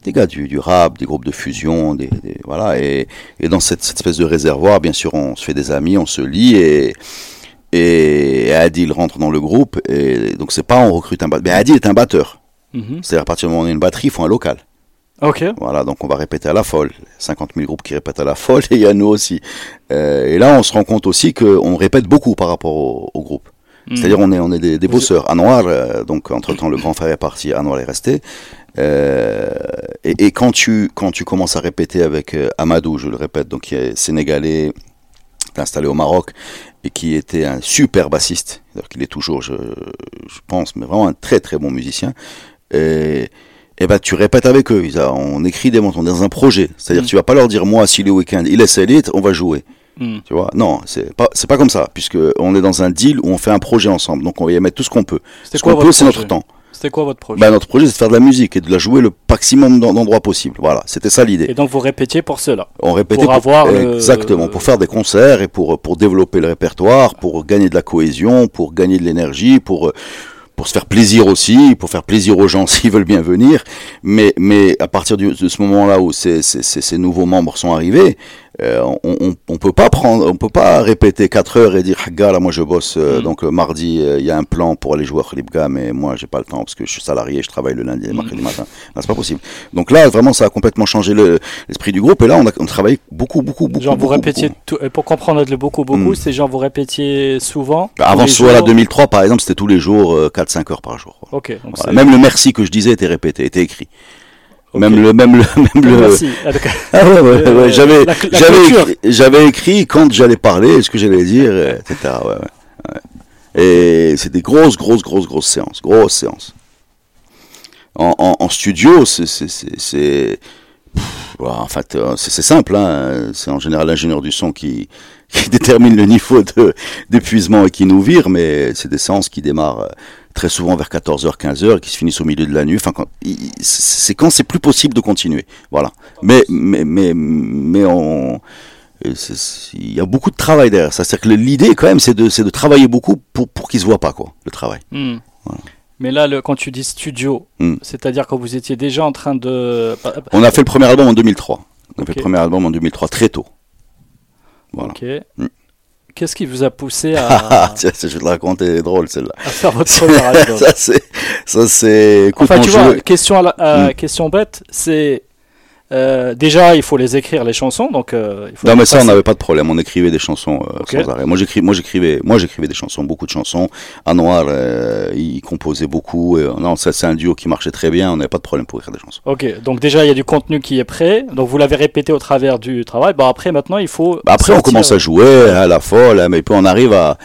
des gars du rap, des groupes de fusion, voilà. Et dans cette espèce de réservoir, bien sûr, on se fait des amis, on se lie et Adil rentre dans le groupe, et donc c'est pas on recrute un batteur, mais Adil est un batteur, c'est-à-dire à partir du moment où on a une batterie, il faut un local. Okay. Voilà, donc on va répéter à La Folle, 50 000 groupes qui répètent à La Folle, et il y a nous aussi, et là on se rend compte aussi qu'on répète beaucoup par rapport au groupe, c'est-à-dire on est des bosseurs. Anouar, donc entre-temps le grand frère est parti, Anouar est resté, et quand tu commences à répéter avec Amadou, je le répète, donc il est sénégalais, installé au Maroc, et qui était un super bassiste, alors qu'il est toujours, je pense, mais vraiment un très très bon musicien, et tu répètes avec eux, on écrit des morceaux, on est dans un projet, c'est-à-dire tu vas pas leur dire, moi si le week-end il est élite, on va jouer, tu vois, non, c'est pas comme ça, puisque on est dans un deal où on fait un projet ensemble, donc on va y mettre tout ce qu'on peut. C'est notre temps. C'était quoi votre projet ? Notre projet, c'est de faire de la musique et de la jouer le maximum d'endroits possible. Voilà, c'était ça l'idée. Et donc vous répétiez pour cela ? On répétait pour avoir exactement, pour faire des concerts et pour développer le répertoire, pour gagner de la cohésion, pour gagner de l'énergie, pour se faire plaisir aussi, pour faire plaisir aux gens s'ils veulent bien venir. Mais à partir de ce moment-là où ces nouveaux membres sont arrivés, on peut pas répéter 4 heures et dire Hagga, là moi je bosse, donc mardi il y a un plan pour aller jouer à Khlibga, mais moi j'ai pas le temps parce que je suis salarié, je travaille le lundi et le mercredi matin. Là c'est pas possible. Donc là vraiment ça a complètement changé l'esprit du groupe, et là on travaillait beaucoup. Genre vous répétiez tout, pour comprendre le beaucoup, c'est genre vous répétiez souvent. Avant ce soir-là 2003 par exemple, c'était tous les jours 4-5 heures par jour. Voilà. OK. Donc voilà. Même le merci que je disais était répété, était écrit. Okay. Même le. Merci. Ouais. J'avais écrit quand j'allais parler, ce que j'allais dire, etc. Ouais. Et c'est des grosses séances. En studio, c'est simple, hein. C'est en général l'ingénieur du son qui détermine le niveau d'épuisement et qui nous vire, mais c'est des séances qui démarrent très souvent vers 14h, 15h, qui se finissent au milieu de la nuit. Enfin, quand c'est plus possible de continuer. Voilà. Mais il y a beaucoup de travail derrière ça. C'est-à-dire que l'idée, quand même, c'est de travailler beaucoup pour qu'ils se voient pas, quoi, le travail. Voilà. Mais là, quand tu dis studio, c'est-à-dire quand vous étiez déjà en train de... On a fait le premier album en 2003. Très tôt. Voilà. Ok. Qu'est-ce qui vous a poussé à... Tiens, je vais te raconter, drôle celle-là. À faire votre premier album. Ça c'est... Enfin, tu vois, question bête, c'est... déjà, il faut les écrire, les chansons, donc... non, mais ça, on n'avait pas de problème, on écrivait des chansons sans arrêt. Moi, j'écrivais des chansons, beaucoup de chansons. Anouar, il composait beaucoup. C'est un duo qui marchait très bien, on n'avait pas de problème pour écrire des chansons. Ok, donc déjà, il y a du contenu qui est prêt, donc vous l'avez répété au travers du travail. Après, maintenant, il faut... on commence à jouer à La Folle, mais puis on arrive à...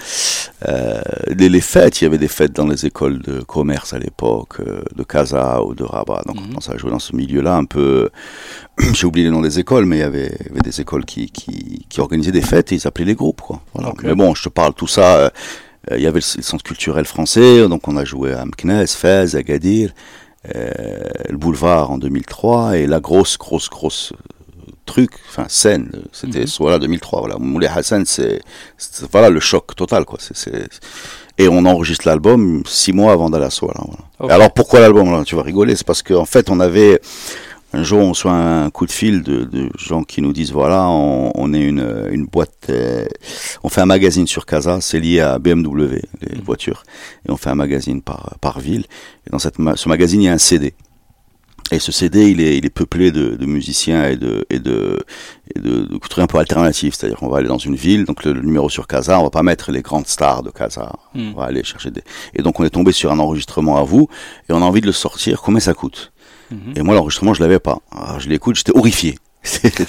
les fêtes, il y avait des fêtes dans les écoles de commerce à l'époque, de Casa ou de Rabat, donc on commençait à jouer dans ce milieu-là un peu... J'ai oublié les noms des écoles, mais il y avait des écoles qui organisaient des fêtes et ils appelaient les groupes, quoi. Voilà. Okay. Mais bon, je te parle tout ça. Il y avait le centre culturel français, donc on a joué à Meknès, Fès, Agadir, le boulevard en 2003 et la grosse truc, enfin scène, c'était voilà 2003. Voilà, Moulay Hassan, c'est voilà le choc total, quoi. Et on enregistre l'album 6 mois avant d'aller à Soala. Voilà. Okay. Alors pourquoi l'album là ? Tu vas rigoler, c'est parce qu'en fait on avait... Un jour, on reçoit un coup de fil de gens qui nous disent, voilà, on est une boîte, on fait un magazine sur Casa, c'est lié à BMW, les voitures, et on fait un magazine par ville. Et dans ce magazine, il y a un CD. Et ce CD, il est peuplé de musiciens et de coups un peu alternatifs. C'est-à-dire qu'on va aller dans une ville, donc le numéro sur Casa, on va pas mettre les grandes stars de Casa. On va aller chercher et donc on est tombé sur un enregistrement à vous, et on a envie de le sortir, combien ça coûte? Et moi, l'enregistrement, je l'avais pas. Alors, je l'écoute, j'étais horrifié. C'était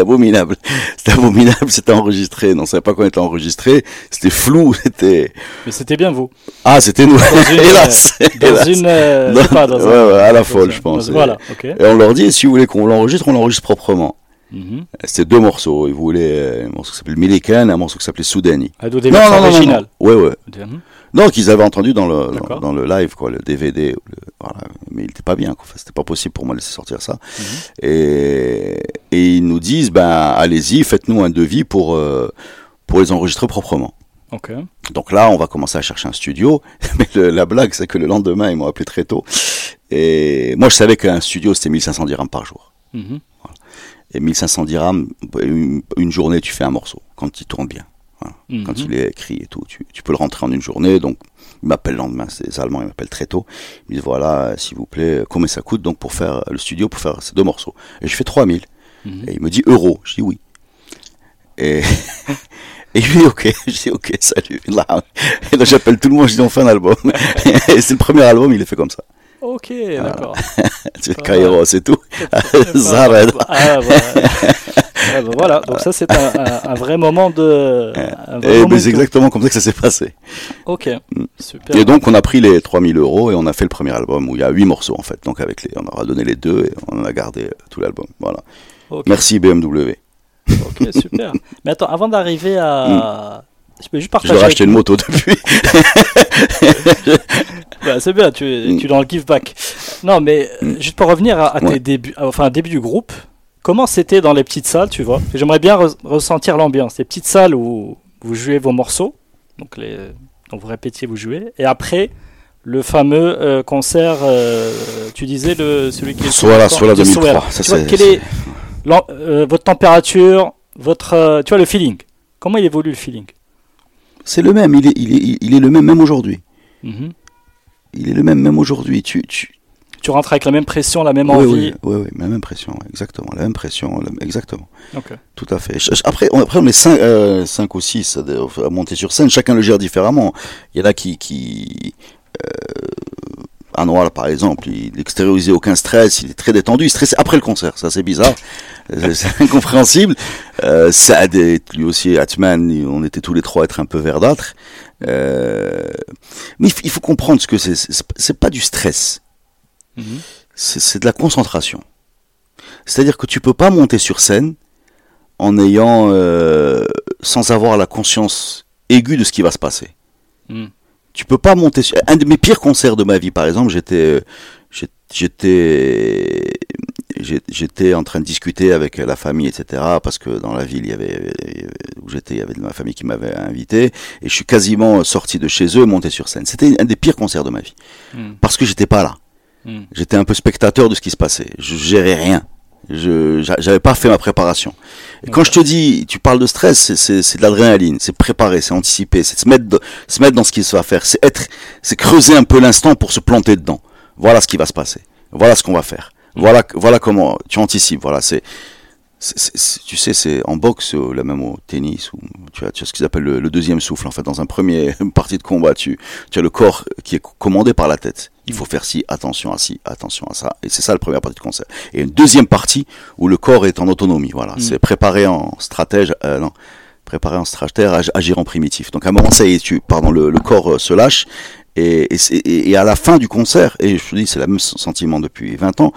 abominable. C'était abominable, c'était enregistré. Non, on savait pas qu'on était enregistré. C'était flou, c'était... Mais c'était bien vous. Ah, c'était nous. Hélas. Dans une... je sais pas, dans ouais, à la folle, je pense. Voilà, ok. Et on leur dit, si vous voulez qu'on l'enregistre, on l'enregistre proprement. Mm-hmm. C'était deux morceaux. Ils voulaient un morceau qui s'appelait Milikan et un morceau qui s'appelait Soudani. Ah, des versions originales. Ouais, ouais. Mm-hmm. Non, qu'ils avaient entendu dans le live, quoi, le DVD. Voilà. Mais il était pas bien, quoi. Enfin, c'était pas possible pour moi de laisser sortir ça. Mm-hmm. Et ils nous disent, allez-y, faites-nous un devis pour les enregistrer proprement. Okay. Donc là, on va commencer à chercher un studio. Mais la blague, c'est que le lendemain, ils m'ont appelé très tôt. Et moi, je savais qu'un studio, c'était 1500 dirhams par jour. Mm-hmm. Voilà. Et 1500 dirhams, une journée, tu fais un morceau, quand il tourne bien. Voilà. Mm-hmm. Quand il est écrit et tout, tu peux le rentrer en une journée. Donc, ils m'appellent le lendemain, c'est les Allemands, ils m'appellent très tôt. Ils me disent, voilà, s'il vous plaît, combien ça coûte donc pour faire le studio, pour faire ces deux morceaux. Et je fais 3000. Mm-hmm. Et il me dit, euros. Je dis oui. Et je lui dis ok, salut. Et donc, j'appelle tout le monde, je dis, on fait un album. Et c'est le premier album, il est fait comme ça. Ok, voilà. D'accord. C'est Kairos et tout. Voilà, donc ça c'est un vrai moment de... Mais c'est exactement comme ça que ça s'est passé. Ok, super. Et donc on a pris les 3000 € et on a fait le premier album où il y a 8 morceaux en fait. Donc on aura donné les deux et on a gardé tout l'album. Voilà. Okay. Merci BMW. Ok, super. Mais attends, avant d'arriver à... Je peux juste partager. J'aurais acheté une moto depuis. C'est bien, tu es dans le give back. Non, mais juste pour revenir à tes débuts, enfin début du groupe, comment c'était dans les petites salles, tu vois ? J'aimerais bien ressentir l'ambiance. Les petites salles où vous jouez vos morceaux, donc dont vous répétiez, vous jouez, et après le fameux concert, tu disais celui qui est Soir 2003. Ça, tu vois, quelle est votre température, tu vois le feeling ? Comment il évolue le feeling ? C'est le même, il est le même aujourd'hui. Mm-hmm. Il est le même aujourd'hui. Tu rentres avec la même pression, la même envie. Oui, la même pression, exactement. Okay. Tout à fait. Après, on est 5 ou 6 à monter sur scène. Chacun le gère différemment. Il y en a qui Anouar, par exemple, il n'extériorisait aucun stress, il est très détendu, il stressait après le concert, ça c'est bizarre, c'est incompréhensible. Saad, lui aussi, Atman, on était tous les trois à être un peu verdâtres. Mais il faut comprendre ce que c'est. C'est pas du stress, c'est de la concentration. C'est-à-dire que tu peux pas monter sur scène en ayant, sans avoir la conscience aiguë de ce qui va se passer. Mm. Tu peux pas monter sur... Un de mes pires concerts de ma vie, par exemple, j'étais en train de discuter avec la famille, etc., parce que dans la ville, il y avait de ma famille qui m'avait invité, et je suis quasiment sorti de chez eux, monté sur scène. C'était un des pires concerts de ma vie. Parce que j'étais pas là. J'étais un peu spectateur de ce qui se passait. Je gérais rien. J'avais pas fait ma préparation. Et quand je te dis, tu parles de stress, c'est de l'adrénaline, c'est préparer, c'est anticiper, c'est se mettre dans ce qui se va faire, c'est creuser un peu l'instant pour se planter dedans. Voilà ce qui va se passer. Voilà ce qu'on va faire. Voilà comment tu anticipes. Voilà, tu sais, c'est en boxe, là même au tennis, où tu as ce qu'ils appellent le deuxième souffle. En fait, dans une partie de combat, tu as le corps qui est commandé par la tête. Il faut faire ci, attention à ça. Et c'est ça la première partie de concert. Et une deuxième partie où le corps est en autonomie. Voilà, c'est préparé en stratège, agir en primitif. Donc à un moment, le corps se lâche. Et à la fin du concert, et je te dis, c'est le même sentiment depuis 20 ans,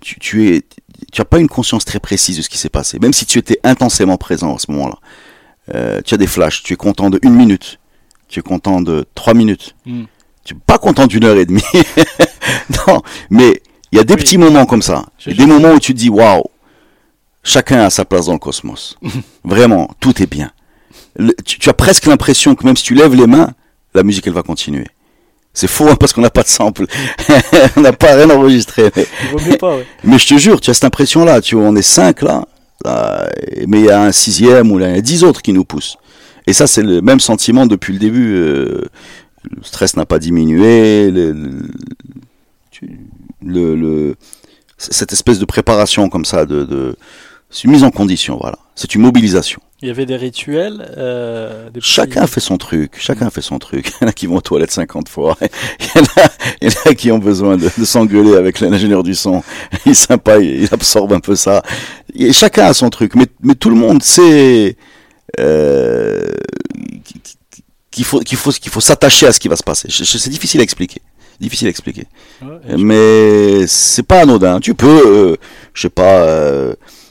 tu n'as pas une conscience très précise de ce qui s'est passé. Même si tu étais intensément présent à ce moment-là, tu as des flashs, tu es content de 1 minute, tu es content de 3 minutes. Tu n'es pas content d'1 heure et demie. Non, mais il y a des petits moments comme ça. Des moments où tu te dis, waouh, chacun a sa place dans le cosmos. Vraiment, tout est bien. Tu as presque l'impression que même si tu lèves les mains, la musique, elle va continuer. C'est faux, hein, parce qu'on n'a pas de sample. On n'a pas rien enregistré. Mais je te jure, tu as cette impression-là. On est 5 là, mais il y a un 6e ou il y a 10 autres qui nous poussent. Et ça, c'est le même sentiment depuis le début. Le stress n'a pas diminué. Cette espèce de préparation comme ça, de mise en condition, voilà. C'est une mobilisation. Il y avait des rituels des Chacun fait son truc, Il y en a qui vont aux toilettes 50 fois, il y en a qui ont besoin de s'engueuler avec l'ingénieur du son, il est sympa, il absorbe un peu ça. Et chacun a son truc, mais tout le monde sait qu'il faut s'attacher à ce qui va se passer. C'est difficile à expliquer. Ouais, mais c'est pas anodin. Tu peux, je sais pas,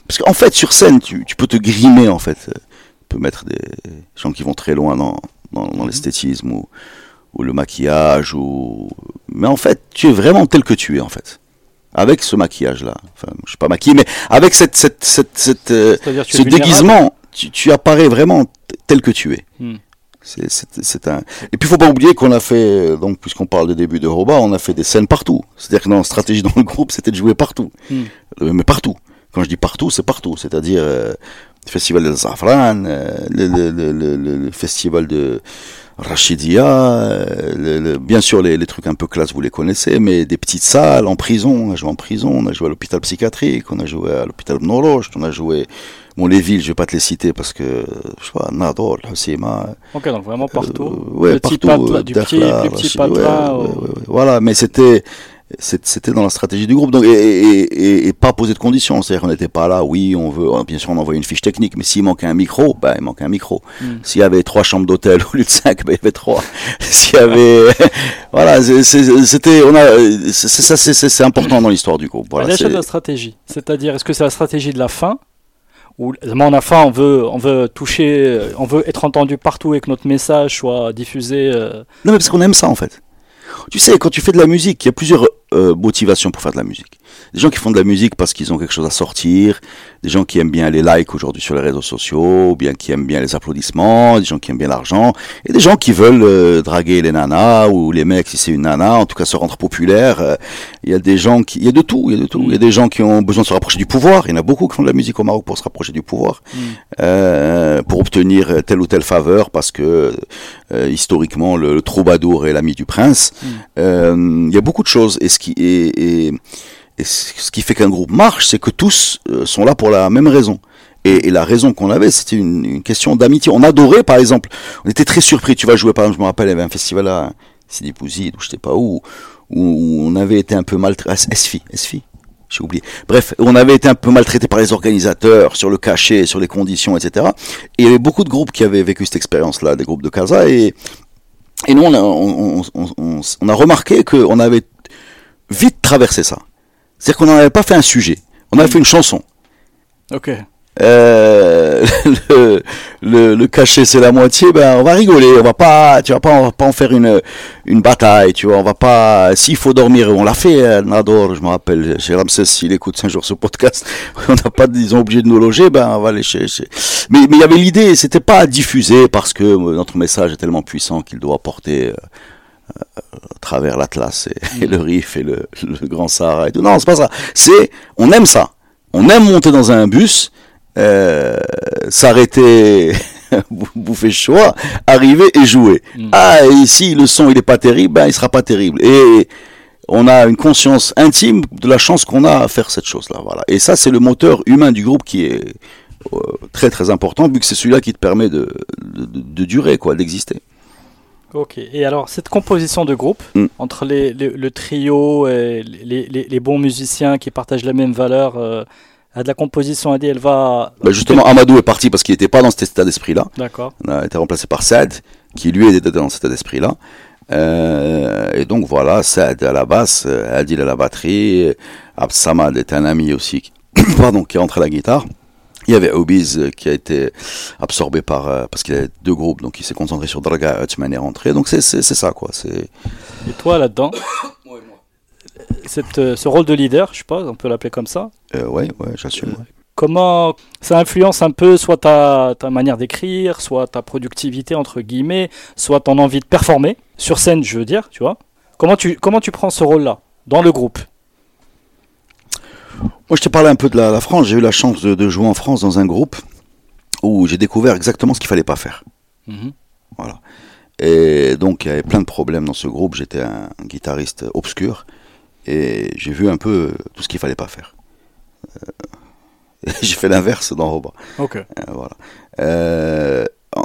parce qu'en fait sur scène tu peux te grimer en fait. Tu peux mettre des gens qui vont très loin dans l'esthétisme ou le maquillage ou. Mais en fait tu es vraiment tel que tu es en fait. Avec ce maquillage là, enfin je suis pas maquillé, mais avec ce déguisement, tu apparais vraiment tel que tu es. C'est un... Et puis il ne faut pas oublier qu'on a fait, donc, puisqu'on parle des débuts de Hoba, on a fait des scènes partout. C'est-à-dire que notre stratégie dans le groupe, c'était de jouer partout. Mais partout. Quand je dis partout, c'est partout. C'est-à-dire le festival de Zafran, le festival de Rachidia, bien sûr les trucs un peu classe, vous les connaissez, mais des petites salles, en prison, on a joué en prison, on a joué à l'hôpital psychiatrique, on a joué à l'hôpital de Noroche, on a joué... Bon, les villes, je vais pas te les citer parce que, je sais pas, Nador, Husseima. Ok, donc vraiment partout. Ouais, partout. Du petit patois. Voilà, mais c'était dans la stratégie du groupe. Donc, et pas poser de conditions. C'est-à-dire qu'on n'était pas là, oui, on veut, bien sûr, on envoyait une fiche technique, mais s'il manquait un micro, il manquait un micro. S'il y avait 3 chambres d'hôtel au lieu de 5, il y avait 3. S'il y avait, voilà, c'est important dans l'histoire du groupe. Voilà. C'est la stratégie. C'est-à-dire, est-ce que c'est la stratégie de la fin? Où on a faim, on veut toucher, on veut être entendu partout et que notre message soit diffusé. Non, mais parce qu'on aime ça en fait. Tu sais, quand tu fais de la musique, il y a plusieurs motivations pour faire de la musique. Des gens qui font de la musique parce qu'ils ont quelque chose à sortir, des gens qui aiment bien les likes aujourd'hui sur les réseaux sociaux, ou bien qui aiment bien les applaudissements, des gens qui aiment bien l'argent, et des gens qui veulent draguer les nanas, ou les mecs si c'est une nana, en tout cas se rendre populaire. Il y a des gens qui... Il y a de tout. Il y a des gens qui ont besoin de se rapprocher du pouvoir. Il y en a beaucoup qui font de la musique au Maroc pour se rapprocher du pouvoir, pour obtenir telle ou telle faveur, parce que historiquement, le troubadour est l'ami du prince. Il y a beaucoup de choses, et ce qui fait qu'un groupe marche, c'est que tous sont là pour la même raison. Et la raison qu'on avait, c'était une question d'amitié. On adorait, par exemple, on était très surpris. Tu vas jouer, par exemple, je me rappelle, il y avait un festival à Sidi Bouzid, ou je sais pas où on avait été un peu maltraité. Esfi, j'ai oublié. Bref, on avait été un peu maltraité par les organisateurs, sur le cachet, sur les conditions, etc. Et il y avait beaucoup de groupes qui avaient vécu cette expérience-là, des groupes de Casa, et nous, on a remarqué qu'on avait vite traversé ça. C'est-à-dire qu'on n'en avait pas fait un sujet. On avait fait une chanson. Ok. Le cachet, c'est la moitié. Ben, on va rigoler. On va pas en faire une bataille. Tu vois, on va pas. S'il faut dormir, on l'a fait. Nador, je me rappelle. Chez Ramsès, s'il écoute 5 jours ce podcast, ils ont obligé de nous loger. Ben, on va aller chez. Mais il y avait l'idée. C'était pas diffusé parce que notre message est tellement puissant qu'il doit porter. À travers l'Atlas et le Rif et le Grand Sahara et tout. Non, c'est pas ça. On aime ça. On aime monter dans un bus, s'arrêter, bouffer chaud, arriver et jouer. Ah, et si le son il est pas terrible, il sera pas terrible. Et on a une conscience intime de la chance qu'on a à faire cette chose-là. Voilà. Et ça, c'est le moteur humain du groupe qui est très très important, vu que c'est celui-là qui te permet de durer, quoi, d'exister. Ok, et alors cette composition de groupe, entre le trio et les bons musiciens qui partagent la même valeur, à de la composition indé, elle va... Bah justement, Amadou est parti parce qu'il n'était pas dans cet état d'esprit-là. D'accord. Il a été remplacé par Saad, qui lui était dans cet état d'esprit-là. Et donc voilà, Saad à la basse, Adil à la batterie, Absamad est un ami aussi qui est rentré à la guitare. Il y avait Obis qui a été absorbé parce qu'il avait 2 groupes, donc il s'est concentré sur Draga Etchman et rentré. Donc c'est ça quoi. Et toi là-dedans, ce rôle de leader, je sais pas, on peut l'appeler comme ça. Ouais, j'assume. Ouais. Comment ça influence un peu soit ta manière d'écrire, soit ta productivité entre guillemets, soit ton envie de performer sur scène, je veux dire, tu vois. Comment tu prends ce rôle-là dans le groupe? Moi, je te parlais un peu de la France. J'ai eu la chance de jouer en France dans un groupe où j'ai découvert exactement ce qu'il fallait pas faire. Voilà. Et donc, il y avait plein de problèmes dans ce groupe. J'étais un guitariste obscur et j'ai vu un peu tout ce qu'il fallait pas faire. J'ai fait l'inverse dans Hoba. Ok. Voilà.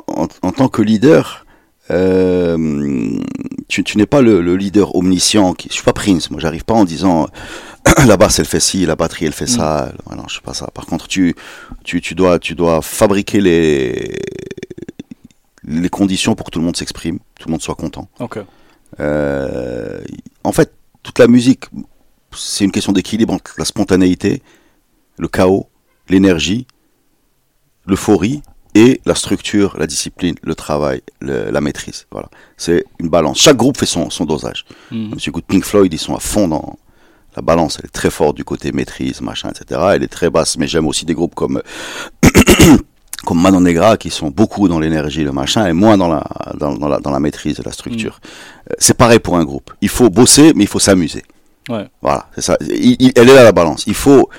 En tant que leader, tu n'es pas le leader omniscient. Je suis pas Prince. Moi, j'arrive pas en disant la basse elle fait ci, la batterie elle fait ça. Non, je suis pas ça. Par contre, tu dois fabriquer les conditions pour que tout le monde s'exprime, tout le monde soit content. Ok. En fait, toute la musique, c'est une question d'équilibre entre la spontanéité, le chaos, l'énergie, l'euphorie et la structure, la discipline, le travail, la maîtrise. Voilà, c'est une balance. Chaque groupe fait son dosage. Comme si, écoute, Pink Floyd, ils sont à fond dans la balance. Elle est très forte du côté maîtrise, machin, etc. Elle est très basse. Mais j'aime aussi des groupes comme Manon Negra, qui sont beaucoup dans l'énergie, le machin, et moins dans la maîtrise et la structure. C'est pareil pour un groupe. Il faut bosser, mais il faut s'amuser. Ouais. Voilà, c'est ça. Elle est là, la balance. Il faut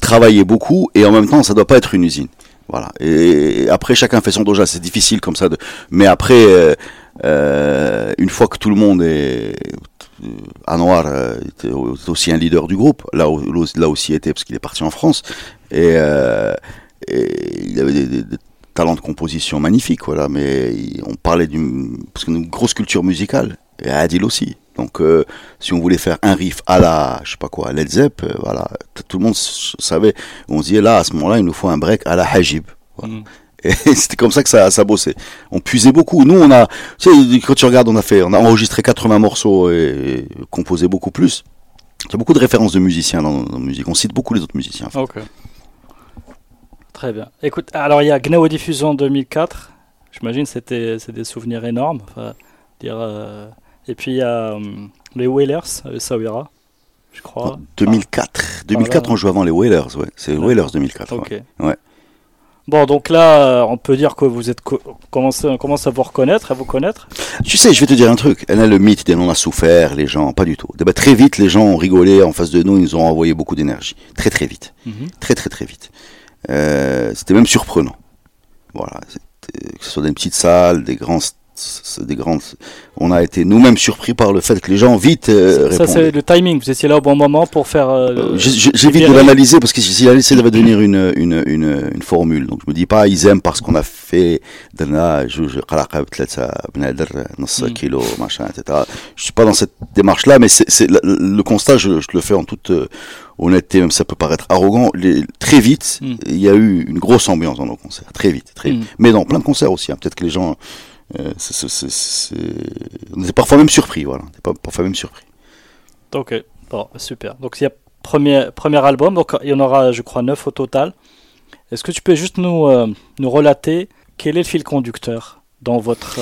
travailler beaucoup, et en même temps, ça doit pas être une usine. Voilà. Et après, chacun fait son doja. C'est difficile comme ça. Mais après, une fois que tout le monde est... Anouar était aussi un leader du groupe. Là aussi était, parce qu'il est parti en France. Et il avait des talents de composition magnifiques, voilà, mais on parlait parce qu'il y a une grosse culture musicale, et Adil aussi. Donc si on voulait faire un riff à la, je sais pas quoi, Led Zepp, voilà, tout le monde savait. On se disait là, à ce moment-là, il nous faut un break à la Hajib. Voilà. Et c'était comme ça que ça bossait. On puisait beaucoup. Nous, on a, tu sais, quand tu regardes, on a enregistré 80 morceaux et composé beaucoup plus. Il y a beaucoup de références de musiciens dans la musique. On cite beaucoup les autres musiciens, en fait. Ok. Très bien. Écoute, alors il y a Gnao Diffusion 2004. J'imagine c'est des souvenirs énormes. Et puis il y a les Whalers, Sawira, je crois. 2004. 2004, on joue avant les Whalers, ouais. C'est les Whalers 2004. Ok. Ouais. Bon, donc là, on peut dire que vous êtes commence à vous reconnaître, à vous connaître. Tu sais, je vais te dire un truc. Elle a le mythe des on a souffert, les gens, pas du tout. Très vite, les gens ont rigolé en face de nous. Ils nous ont envoyé beaucoup d'énergie. Très très vite. Très très très vite. C'était même surprenant, voilà, que ce soit des petites salles, des grandes, on a été nous-mêmes surpris par le fait que les gens vite répondaient. Ça c'est le timing, vous étiez là au bon moment pour faire j'évite de l'analyser, parce que si j'analyse, ça va devenir une formule, donc je me dis pas ils aiment parce qu'on a fait machin, etc. Je suis pas dans cette démarche là, mais c'est le constat, je le fais en toute honnêteté, même ça peut paraître arrogant. Très vite, il y a eu une grosse ambiance dans nos concerts, très vite. Mais dans plein de concerts aussi, hein. Peut-être que les gens, on était parfois même surpris, voilà. Ok, bon, super. Donc il y a premier album, donc il y en aura, je crois, 9 au total. Est-ce que tu peux juste nous relater quel est le fil conducteur dans votre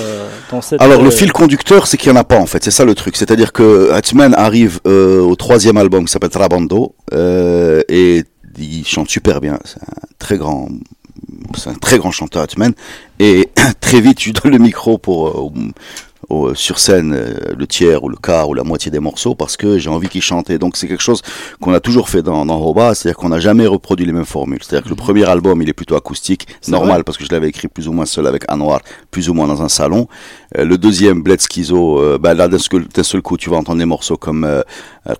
Alors le fil conducteur, c'est qu'il n'y en a pas, en fait, c'est ça le truc. C'est-à-dire que Atman arrive au 3e album qui s'appelle Trabando, et il chante super bien, c'est un très grand chanteur Atman, et très vite je lui donne le micro pour sur scène le tiers ou le quart ou la moitié des morceaux, parce que j'ai envie qu'il chante. Et donc c'est quelque chose qu'on a toujours fait dans Hoba, c'est-à-dire qu'on n'a jamais reproduit les mêmes formules. C'est-à-dire que le premier album, il est plutôt acoustique, c'est normal, parce que je l'avais écrit plus ou moins seul avec Anouar, plus ou moins dans un salon. Le deuxième, Bled Schizo, là d'un seul coup tu vas entendre des morceaux comme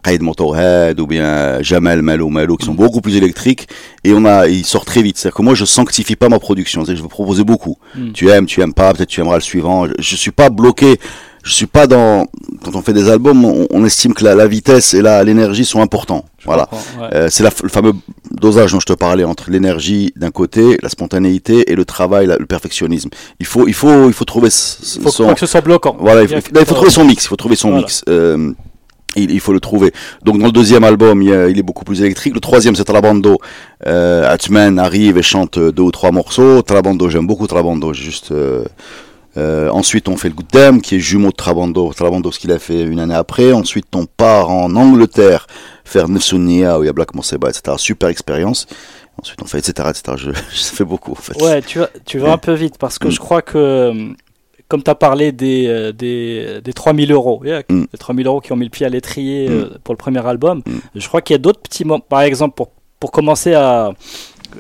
Qaïd Motorhead ou bien Jamal Malo qui sont beaucoup plus électriques, et ils sortent très vite. C'est-à-dire que moi je sanctifie pas ma production, c'est-à-dire que je veux proposer beaucoup. Tu aimes pas, peut-être tu aimeras le suivant. Je suis pas bloqué. Je suis pas dans, quand on fait des albums, on estime que la vitesse et l'énergie sont importants. Voilà. Ouais. C'est le fameux dosage dont je te parlais, entre l'énergie d'un côté, la spontanéité, et le travail, le perfectionnisme. Il faut trouver faut pas que ce soit bloquant. Voilà. Il faut trouver son mix. Il faut trouver son mix. Il faut le trouver. Donc dans le deuxième album, il est beaucoup plus électrique. Le troisième, c'est Trabando. Atman arrive et chante 2 ou 3 morceaux. Trabando, j'aime beaucoup Trabando. Juste. Ensuite on fait le Goudem, qui est jumeau de Trabando, ce qu'il a fait une année après. Ensuite on part en Angleterre faire Nefsunia, où il y a Black Morseba, etc. Super expérience. Ensuite on fait etc. Ça fait beaucoup, en fait. Ouais, tu vas un peu vite, parce que je crois que, comme tu as parlé des 3 000 euros, les 3 000 euros qui ont mis le pied à l'étrier pour le premier album, je crois qu'il y a d'autres petits moments. Par exemple, pour commencer à...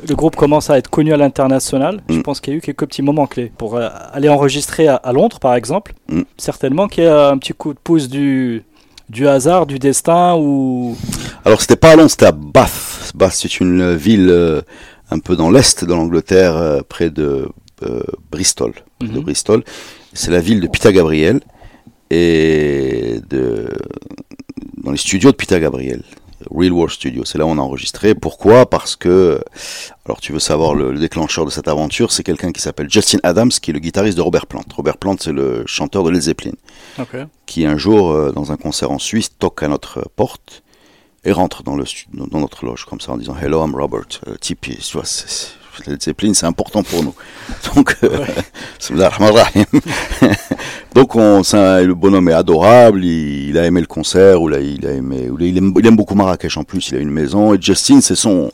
Le groupe commence à être connu à l'international. Je pense qu'il y a eu quelques petits moments clés. Pour aller enregistrer à Londres, par exemple, certainement qu'il y a un petit coup de pouce du hasard, du destin. Alors, c'était pas à Londres, c'était à Bath. Bath, c'est une ville un peu dans l'est de l'Angleterre, près de Bristol. Mm-hmm. De Bristol. C'est la ville de Peter Gabriel et dans les studios de Peter Gabriel. Real World Studios, c'est là où on a enregistré. Pourquoi ? Parce que, alors tu veux savoir le déclencheur de cette aventure, c'est quelqu'un qui s'appelle Justin Adams, qui est le guitariste de Robert Plant. Robert Plant, c'est le chanteur de Led Zeppelin, okay, qui un jour, dans un concert en Suisse, toque à notre porte et rentre dans notre loge, comme ça, en disant « Hello, I'm Robert ». Type, tu vois, Led Zeppelin, c'est important pour nous. Donc, donc le bonhomme est adorable, il a aimé le concert, il aime beaucoup Marrakech en plus, il a une maison. Et Justin, c'est son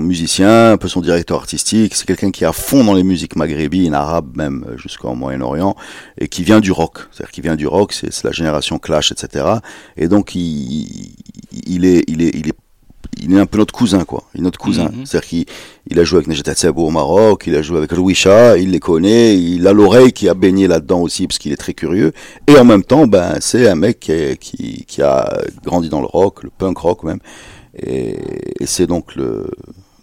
musicien, un peu son directeur artistique, c'est quelqu'un qui est à fond dans les musiques maghrébines, arabes même, jusqu'au Moyen-Orient, et qui vient du rock. C'est-à-dire qu'il vient du rock, c'est la génération Clash, etc. Et donc, il est un peu notre cousin, quoi. Il est notre cousin. Mm-hmm. C'est-à-dire qu'il a joué avec Nejat Sebou au Maroc, il a joué avec Louisha, il les connaît, il a l'oreille qui a baigné là-dedans aussi, parce qu'il est très curieux. Et en même temps, c'est un mec qui a grandi dans le rock, le punk rock même. Et c'est donc le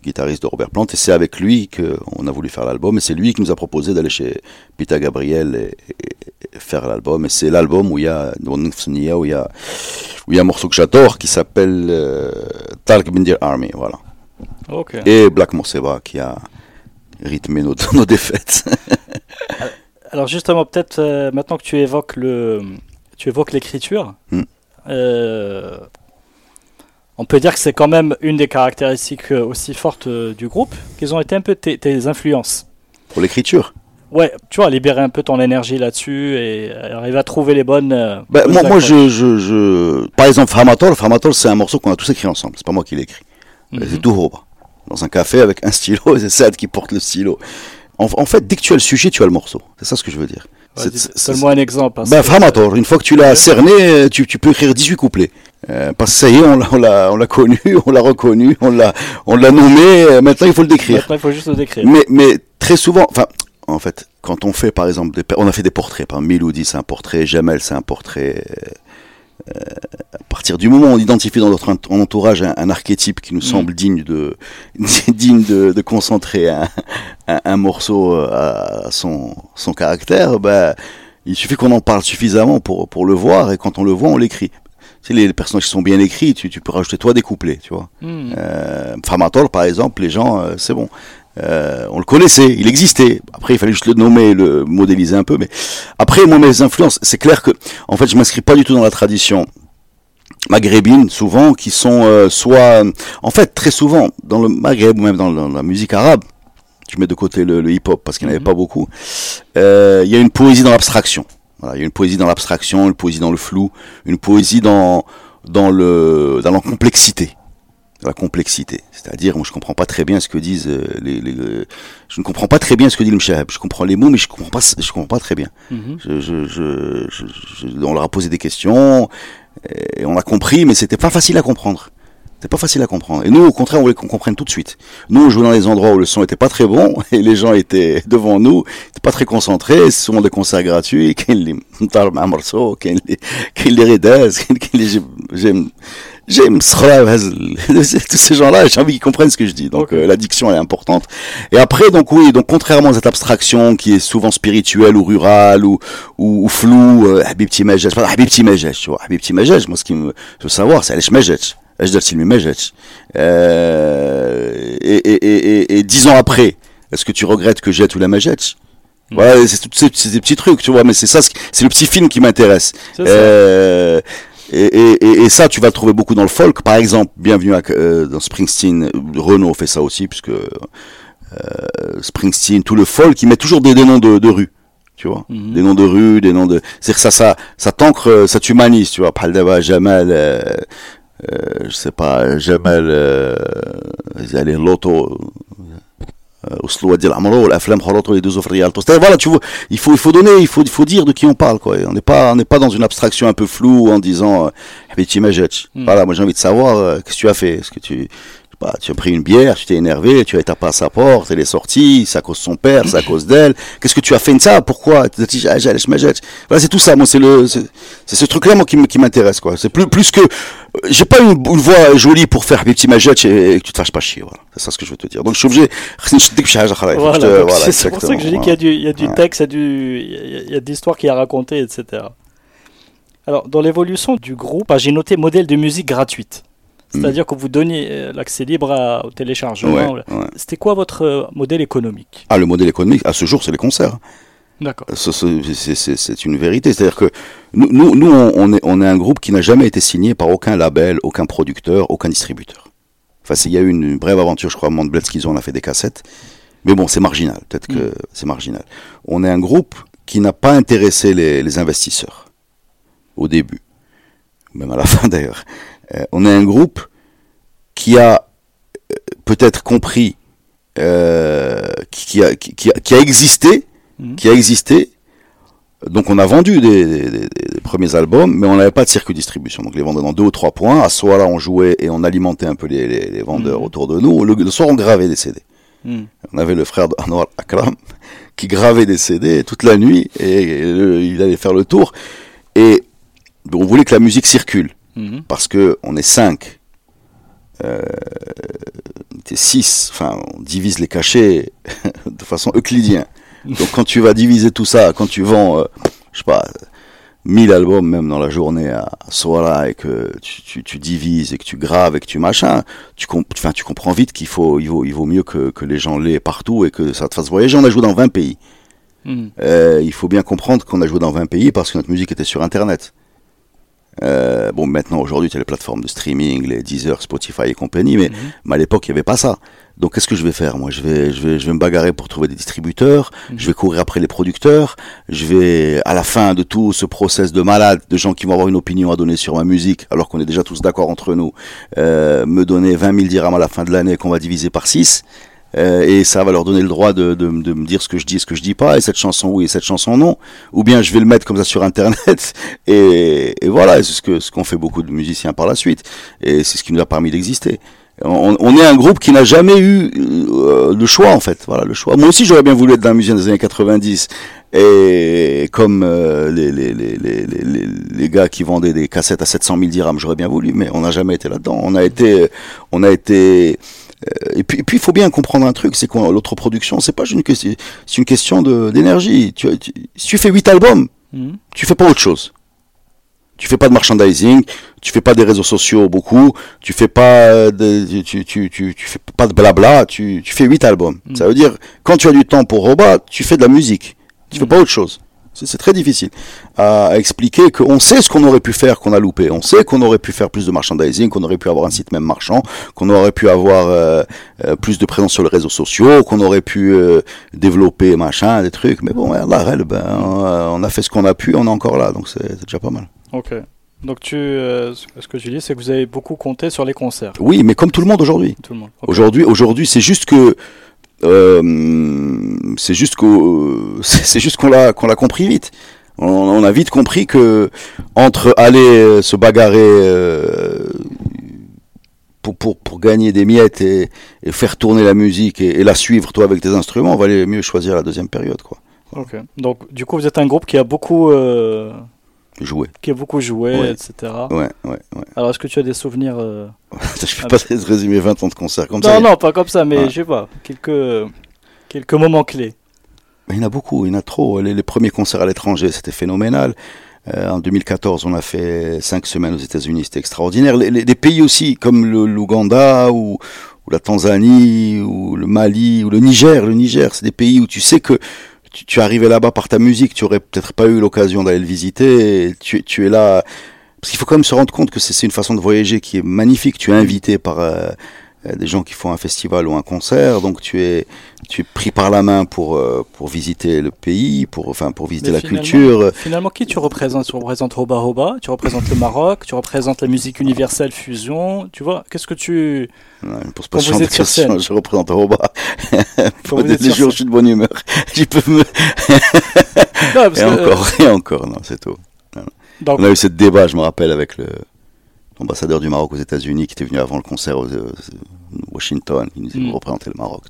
guitariste de Robert Plant. Et c'est avec lui qu'on a voulu faire l'album. Et c'est lui qui nous a proposé d'aller chez Peter Gabriel et faire l'album. Et c'est l'album où il y a un morceau que j'adore qui s'appelle Talk Bindir Army. Voilà. Okay. Et Black Morseba qui a rythmé nos défaites. Alors, justement, peut-être maintenant que tu évoques l'écriture, on peut dire que c'est quand même une des caractéristiques aussi fortes du groupe. Quelles ont été un peu tes influences pour l'écriture? Ouais, tu vois, libérer un peu ton énergie là-dessus et arriver à trouver les bonnes... Par exemple, Framator, c'est un morceau qu'on a tous écrit ensemble. C'est pas moi qui l'ai écrit. Mm-hmm. C'est tout Hoba. Dans un café avec un stylo, c'est Saad qui porte le stylo. En fait, dès que tu as le sujet, tu as le morceau. C'est ça ce que je veux dire. Ouais, donne-moi un exemple. Framator, une fois que tu l'as cerné, tu peux écrire 18 couplets. Parce que ça y est, on l'a connu, on l'a reconnu, on l'a nommé. Maintenant, il faut le décrire. Maintenant, il faut juste le décrire. Mais très souvent... En fait, quand on fait, par exemple, on a fait des portraits. Par exemple, Miloudi, c'est un portrait. Jamel, c'est un portrait. À partir du moment où on identifie dans notre entourage un archétype qui nous semble digne de concentrer un morceau à son caractère, il suffit qu'on en parle suffisamment pour le voir. Et quand on le voit, on l'écrit. Tu sais, les personnages qui sont bien écrits, tu peux rajouter toi des couplets, tu vois. Framator, par exemple, les gens, c'est bon. On le connaissait, il existait. Après, il fallait juste le nommer, le modéliser un peu. Mais après, moi, mes influences, c'est clair que, en fait, je m'inscris pas du tout dans la tradition maghrébine, souvent, qui sont en fait, très souvent, dans le Maghreb ou même dans la musique arabe, je mets de côté le hip-hop parce qu'il n'y en avait pas beaucoup. Il y a une poésie dans l'abstraction. Voilà, il y a une poésie dans l'abstraction, une poésie dans le flou, une poésie dans la complexité. La complexité, c'est-à-dire, moi, je comprends pas très bien ce que disent je ne comprends pas très bien ce que dit le Mshahab. Je comprends les mots, mais je comprends pas très bien. Mm-hmm. On leur a posé des questions et on a compris, mais c'était pas facile à comprendre. C'était pas facile à comprendre. Et nous, au contraire, on voulait qu'on comprenne tout de suite. Nous, on jouait dans des endroits où le son était pas très bon et les gens étaient devant nous, étaient pas très concentrés. C'est souvent des concerts gratuits. J'aime tous ces gens-là, j'ai envie qu'ils comprennent ce que je dis. Donc l'addiction est importante. Et après, donc contrairement à cette abstraction qui est souvent spirituelle ou rurale ou floue, Habibti Majaj, pardon, Habibti Majaj, tu vois, Habibti Majaj, moi ce qu'il faut savoir, c'est Alech Majaj, Ajdar Silmi Majaj. Et 10 ans après, est-ce que tu regrettes que j'ai tout la Majaj? Voilà, c'est des petits trucs, tu vois, mais c'est ça, c'est le petit film qui m'intéresse. C'est ça. Et ça, tu vas le trouver beaucoup dans le folk. Par exemple, bienvenue dans Springsteen. Renaud fait ça aussi, puisque Springsteen, tout le folk, il met toujours des noms de rue, tu vois, des noms de rue, des noms de. C'est-à-dire ça t'ancre, ça t'humanise, tu vois. Paldava, Jamal, je sais pas, Jamal, allez, l'auto. Voilà, tu vois, il faut donner, il faut dire de qui on parle, quoi. On n'est pas dans une abstraction un peu floue en disant Habibti Majach. Voilà, moi j'ai envie de savoir qu'est-ce que tu as fait, Bah, tu as pris une bière, tu t'es énervé, tu as tapé à sa porte, elle est sortie, c'est à cause de son père, c'est à cause d'elle. Qu'est-ce que tu as fait de ça? Pourquoi? Voilà, c'est tout ça, moi, c'est ce truc-là, moi, qui m'intéresse, quoi. C'est plus que, j'ai pas une voix jolie pour faire mes petits majetch et que tu te fâches pas chier, voilà. C'est ça ce que je veux te dire. Donc, je suis obligé, voilà, c'est pour ça que je dis qu'il y a du texte, il y a de l'histoire qui a raconté, etc. Alors, dans l'évolution du groupe, j'ai noté modèle de musique gratuite. C'est-à-dire que vous donniez l'accès libre au téléchargement. Ouais. C'était quoi votre modèle économique ? Ah, le modèle économique, à ce jour, c'est les concerts. D'accord. C'est une vérité. C'est-à-dire que nous on est un groupe qui n'a jamais été signé par aucun label, aucun producteur, aucun distributeur. Enfin, il y a eu une brève aventure, je crois, à Montbletskis, on a fait des cassettes. Mais bon, c'est marginal. Peut-être que c'est marginal. On est un groupe qui n'a pas intéressé les investisseurs au début, même à la fin d'ailleurs. On est un groupe qui a peut-être compris, qui a existé. Donc on a vendu des premiers albums, mais on n'avait pas de circuit de distribution. Donc les vendeurs dans 2 ou 3 points. À ce soir-là, on jouait et on alimentait un peu les vendeurs autour de nous. Le soir, on gravait des CD. On avait le frère d'Anouar, Akram, qui gravait des CD toute la nuit et il allait faire le tour. Et on voulait que la musique circule. Parce que on est 5, on était 6, enfin on divise les cachets de façon euclidienne. Donc quand tu vas diviser tout ça, quand tu vends, 1000 albums même dans la journée à Soara et que tu divises et que tu graves et que tu machin, tu comprends vite qu'il vaut mieux que les gens l'aient partout et que ça te fasse voyager. On a joué dans 20 pays. Il faut bien comprendre qu'on a joué dans 20 pays parce que notre musique était sur internet. Bon, maintenant aujourd'hui tu as les plateformes de streaming, les Deezer, Spotify et compagnie, mais à l'époque il n'y avait pas ça. Donc qu'est-ce que je vais faire moi ? Je vais me bagarrer pour trouver des distributeurs, je vais courir après les producteurs, je vais à la fin de tout ce process de malade, de gens qui vont avoir une opinion à donner sur ma musique, alors qu'on est déjà tous d'accord entre nous, me donner 20 000 dirhams à la fin de l'année qu'on va diviser par 6. Et ça va leur donner le droit de me dire ce que je dis et ce que je dis pas, et cette chanson oui et cette chanson non, ou bien je vais le mettre comme ça sur internet et voilà, c'est ce qu'ont fait beaucoup de musiciens par la suite et c'est ce qui nous a permis d'exister. On est un groupe qui n'a jamais eu le choix en fait, voilà, le choix. Moi aussi j'aurais bien voulu être dans la musique des années 90 et comme les gars qui vendaient des cassettes à 700 000 dirhams, j'aurais bien voulu, mais on n'a jamais été là-dedans. On a été et puis il faut bien comprendre un truc, c'est quoi l'autre production, c'est pas une question, c'est une question d'énergie. Si tu fais 8 albums, tu fais pas autre chose. Tu fais pas de merchandising, tu fais pas des réseaux sociaux beaucoup, tu fais pas tu fais pas de blabla, tu fais 8 albums. Ça veut dire quand tu as du temps pour Hoba, tu fais de la musique. Tu fais pas autre chose. C'est très difficile à expliquer qu'on sait ce qu'on aurait pu faire, qu'on a loupé. On sait qu'on aurait pu faire plus de merchandising, qu'on aurait pu avoir un site même marchand, qu'on aurait pu avoir plus de présence sur les réseaux sociaux, qu'on aurait pu développer machin, des trucs. Mais bon, là, on a fait ce qu'on a pu, on est encore là, donc c'est déjà pas mal. Ok. Donc ce que tu dis, c'est que vous avez beaucoup compté sur les concerts. Oui, mais comme tout le monde aujourd'hui. Tout le monde. Okay. Aujourd'hui, c'est juste que... qu'on l'a compris vite. On a vite compris que entre aller se bagarrer pour gagner des miettes et faire tourner la musique et la suivre toi avec tes instruments, on va aller mieux choisir la deuxième période quoi. Ok. Donc du coup vous êtes un groupe qui a beaucoup joué. Qui a beaucoup joué, ouais. Etc. Ouais. Alors, est-ce que tu as des souvenirs Je peux pas te résumer 20 ans de concert comme ça. Non, pas comme ça, mais je sais pas. Quelques moments clés. Il y en a beaucoup, il y en a trop. Les premiers concerts à l'étranger, c'était phénoménal. En 2014, on a fait 5 semaines aux États-Unis, c'était extraordinaire. Des pays aussi, comme l'Ouganda ou la Tanzanie, ou le Mali, ou le Niger. Le Niger, c'est des pays où tu sais que... Tu es arrivé là-bas par ta musique, tu aurais peut-être pas eu l'occasion d'aller le visiter, tu es là, parce qu'il faut quand même se rendre compte que c'est une façon de voyager qui est magnifique, tu es invité par des gens qui font un festival ou un concert, donc tu es pris par la main pour visiter le pays, pour visiter la culture. Finalement, qui tu représentes ? Tu représentes Hoba Hoba, tu représentes le Maroc, tu représentes la musique universelle fusion, tu vois, qu'est-ce que tu... Non, je ne pose pas ce genre de questions, je représente Hoba. Des jours, je suis de bonne humeur. Tu peux me... non, parce que... et encore, non, c'est tout. Non. Donc... On a eu ce débat, je me rappelle, avec le... l'ambassadeur du Maroc aux États-Unis qui était venu avant le concert à Washington, qui nous disait représenter le Maroc.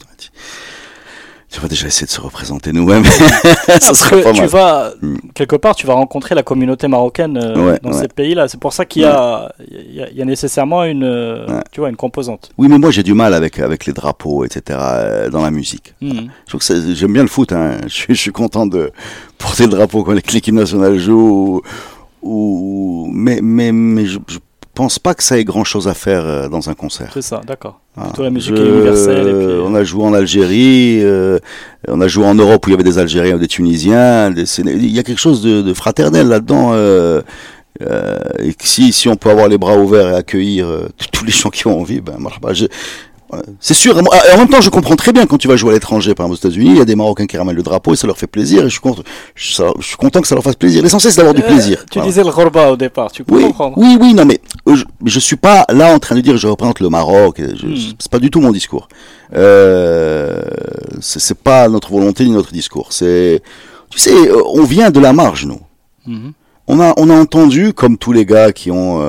Tu vas déjà essayer de se représenter nous-mêmes. Ça serait pas mal. Tu vas, quelque part, tu vas rencontrer la communauté marocaine dans ces pays-là. C'est pour ça qu'il y a nécessairement une composante. Oui, mais moi, j'ai du mal avec les drapeaux, etc., dans la musique. Mmh. Je trouve que j'aime bien le foot. Hein. Je suis content de porter le drapeau quand l'équipe nationale joue. Mais je pense pas que ça ait grand chose à faire dans un concert. C'est ça, d'accord. Voilà. Plutôt la musique est universelle. Et puis... On a joué en Algérie, on a joué en Europe où il y avait des Algériens ou des Tunisiens. Il y a quelque chose de fraternel là-dedans. Et que si on peut avoir les bras ouverts et accueillir tous les gens qui ont envie, c'est sûr. En même temps, je comprends très bien quand tu vas jouer à l'étranger, par exemple aux États-Unis, il y a des Marocains qui ramènent le drapeau et ça leur fait plaisir. Et je suis content que ça leur fasse plaisir. L'essentiel, c'est d'avoir du plaisir. Tu disais le Khorba au départ, tu peux comprendre. Oui, oui, non, mais je suis pas là en train de dire je représente le Maroc. C'est pas du tout mon discours. C'est pas notre volonté ni notre discours. Tu sais, on vient de la marge, nous. Mm-hmm. On a entendu, comme tous les gars qui ont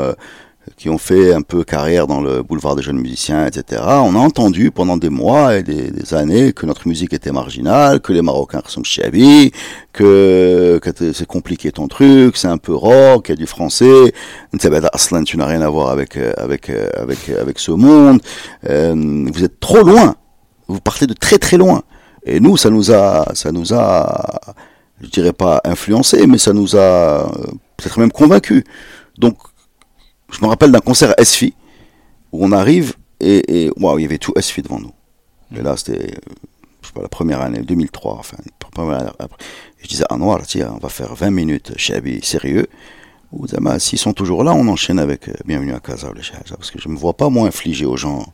fait un peu carrière dans le boulevard des jeunes musiciens, etc. On a entendu pendant des mois et des années que notre musique était marginale, que les Marocains sont chiabis, que c'est compliqué ton truc, c'est un peu rock, il y a du français. Tu n'as rien à voir avec ce monde. Vous êtes trop loin. Vous partez de très très loin. Et nous, ça nous a, je dirais pas influencé, mais ça nous a peut-être même convaincus. Donc, je me rappelle d'un concert à Esfi, où on arrive, et il y avait tout Esfi devant nous. Et là, c'était, je sais pas, la première année, 2003, enfin, la première année après. Et je disais, Anouar, tiens, on va faire 20 minutes, Chabi, sérieux. Ou Zama, s'ils sont toujours là, on enchaîne avec Bienvenue à Casa, parce que je me vois pas, moi, infliger aux gens.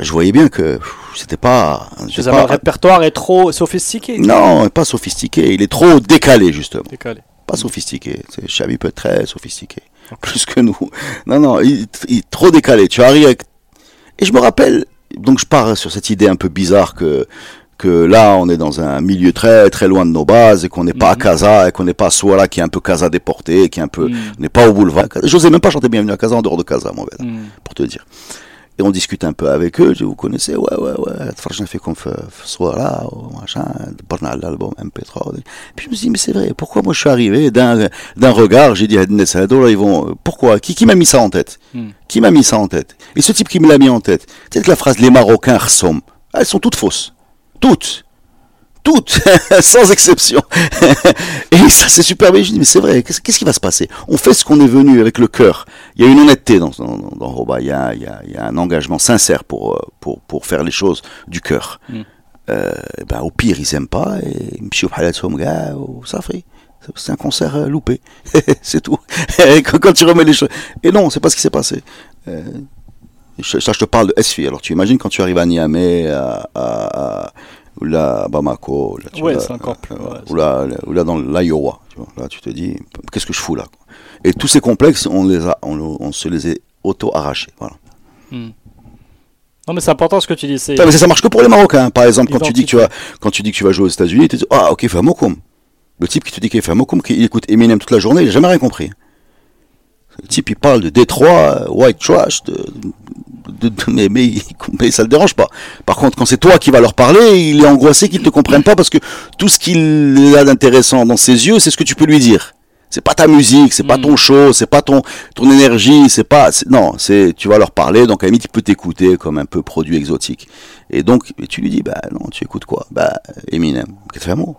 Je voyais bien que c'était pas... Le répertoire est trop sophistiqué. Non, pas sophistiqué, il est trop décalé, justement. Décalé. Pas sophistiqué, Chabi peut être très sophistiqué. Plus que nous. Non, il est trop décalé. Tu arrives avec... Et je me rappelle, donc je pars sur cette idée un peu bizarre que là, on est dans un milieu très très loin de nos bases et qu'on n'est pas à Casa et qu'on n'est pas à Souala qui est un peu Casa déporté, qui est un peu... On n'est pas au boulevard. J'osais même pas chanter Bienvenue à Casa en dehors de Casa, mon bête, pour te dire. Et on discute un peu avec eux. Vous connaissez, T'farjna fikum Souala, machin, Barna l'album MP3. Puis je me suis dit, mais c'est vrai, pourquoi moi je suis arrivé d'un regard, j'ai dit, pourquoi? Qui m'a mis ça en tête? Qui m'a mis ça en tête? Et ce type qui me l'a mis en tête, peut-être que la phrase, les Marocains ressemblent, elles sont toutes fausses. Toutes, sans exception. Et ça, c'est super bien. Je dis, mais c'est vrai, qu'est-ce qui va se passer? On fait ce qu'on est venu avec le cœur. Il y a une honnêteté dans Hoba. Il y a un engagement sincère pour faire les choses du cœur. Au pire, ils aiment pas, et c'est un concert loupé. C'est tout. Quand tu remets les choses. Et non, c'est pas ce qui s'est passé. Je te parle de Esfi. Alors, tu imagines quand tu arrives à Niamey, ou là, Bamako, ou là dans l'Iowa, tu vois, là tu te dis, qu'est-ce que je fous là? Et tous ces complexes, on se les a auto-arrachés, voilà. Non mais c'est important ce que tu dis. Mais ça marche que pour les Marocains, par exemple, quand tu dis que tu vas jouer aux États-Unis, tu te dis, Famokoum. Le type qui te dit qu'il est Famokoum, qu'il écoute Eminem toute la journée, il n'a jamais rien compris. Le type, il parle de Détroit, white trash, mais ça le dérange pas. Par contre, quand c'est toi qui vas leur parler, il est angoissé qu'ils te comprennent pas parce que tout ce qu'il a d'intéressant dans ses yeux, c'est ce que tu peux lui dire. C'est pas ta musique, c'est pas ton show, c'est pas ton énergie, tu vas leur parler, donc à la limite, il peut t'écouter comme un peu produit exotique. Et donc, tu lui dis, non, tu écoutes quoi? Eminem. Qu'est-ce que non.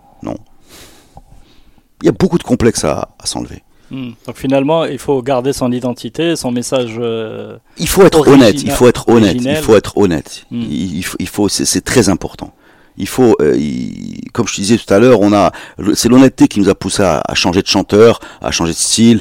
Il y a beaucoup de complexes à s'enlever. Donc finalement, il faut garder son identité, son message. Il faut être honnête. Il faut être honnête. Il faut. C'est très important. Il faut, comme je te disais tout à l'heure, c'est l'honnêteté qui nous a poussé à changer de chanteur, à changer de style.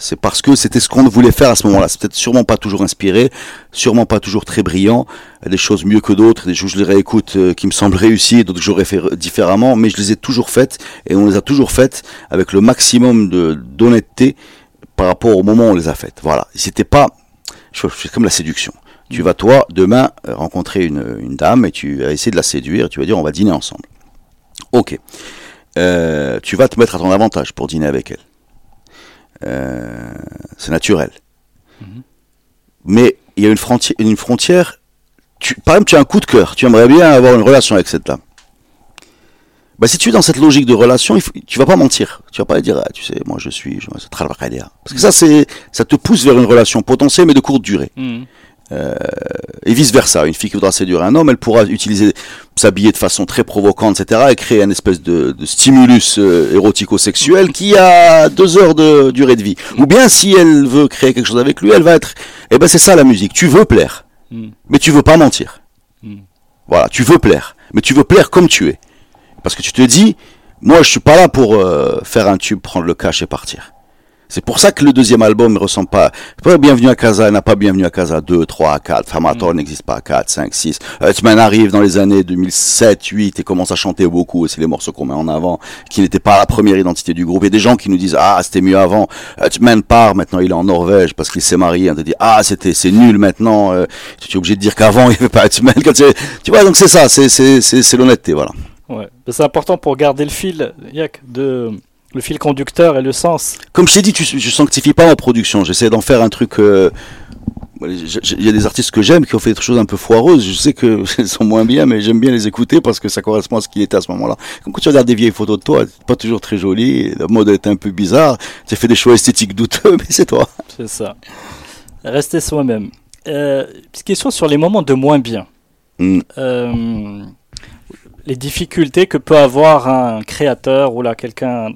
C'est parce que c'était ce qu'on voulait faire à ce moment-là. C'est peut-être sûrement pas toujours inspiré, sûrement pas toujours très brillant. Des choses mieux que d'autres, des choses que je les réécoute qui me semblent réussies, d'autres que j'aurais fait différemment. Mais je les ai toujours faites et on les a toujours faites avec le maximum d'honnêteté par rapport au moment où on les a faites. Voilà. C'était pas, c'est comme la séduction. Tu vas, toi, demain, rencontrer une dame et tu vas essayer de la séduire. Tu vas dire, on va dîner ensemble. Ok. Tu vas te mettre à ton avantage pour dîner avec elle. c'est naturel. Mm-hmm. Mais il y a une frontière. Par exemple, tu as un coup de cœur, tu aimerais bien avoir une relation avec cette dame. Bah, si tu es dans cette logique de relation, tu vas pas mentir. Tu vas pas dire, ah, tu sais, moi je suis tralbakalia. Parce que ça te pousse vers une relation potentielle mais de courte durée. Mm. Et vice versa. Une fille qui voudra séduire un homme, elle pourra s'habiller de façon très provocante, etc., et créer une espèce de stimulus érotico-sexuel qui a 2 heures de durée de vie. Mm. Ou bien, si elle veut créer quelque chose avec lui, elle va être, eh ben, c'est ça la musique. Tu veux plaire. Mm. Mais tu veux pas mentir. Mm. Voilà. Tu veux plaire. Mais tu veux plaire comme tu es. Parce que tu te dis, moi je suis pas là pour faire un tube, prendre le cash et partir. C'est pour ça que le deuxième album ne ressemble pas. Bienvenue à Casa, il n'a pas Bienvenue à Casa 2, 3, 4, Famator n'existe pas, 4, 5, 6. Atman arrive dans les années 2007, 2008 et commence à chanter beaucoup, et c'est les morceaux qu'on met en avant, qui n'étaient pas la première identité du groupe. Il y a des gens qui nous disent, ah c'était mieux avant. Atman part, maintenant il est en Norvège parce qu'il s'est marié, on te dit, ah c'est nul maintenant, tu es obligé de dire qu'avant il n'y avait pas Atman. Tu vois, donc c'est ça, c'est l'honnêteté, voilà. Ouais, c'est important pour garder le fil, le fil conducteur et le sens. Comme je t'ai dit, je sanctifie pas ma production, j'essaie d'en faire un truc. Il y a des artistes que j'aime qui ont fait des choses un peu foireuses, je sais qu'elles sont moins bien, mais j'aime bien les écouter parce que ça correspond à ce qu'il était à ce moment-là. Comme quand tu regardes des vieilles photos de toi, c'est pas toujours très joli, la mode est un peu bizarre, tu as fait des choix esthétiques douteux, mais c'est toi. C'est ça. Rester soi-même. Petite question sur les moments de moins bien. Les difficultés que peut avoir un créateur ou là quelqu'un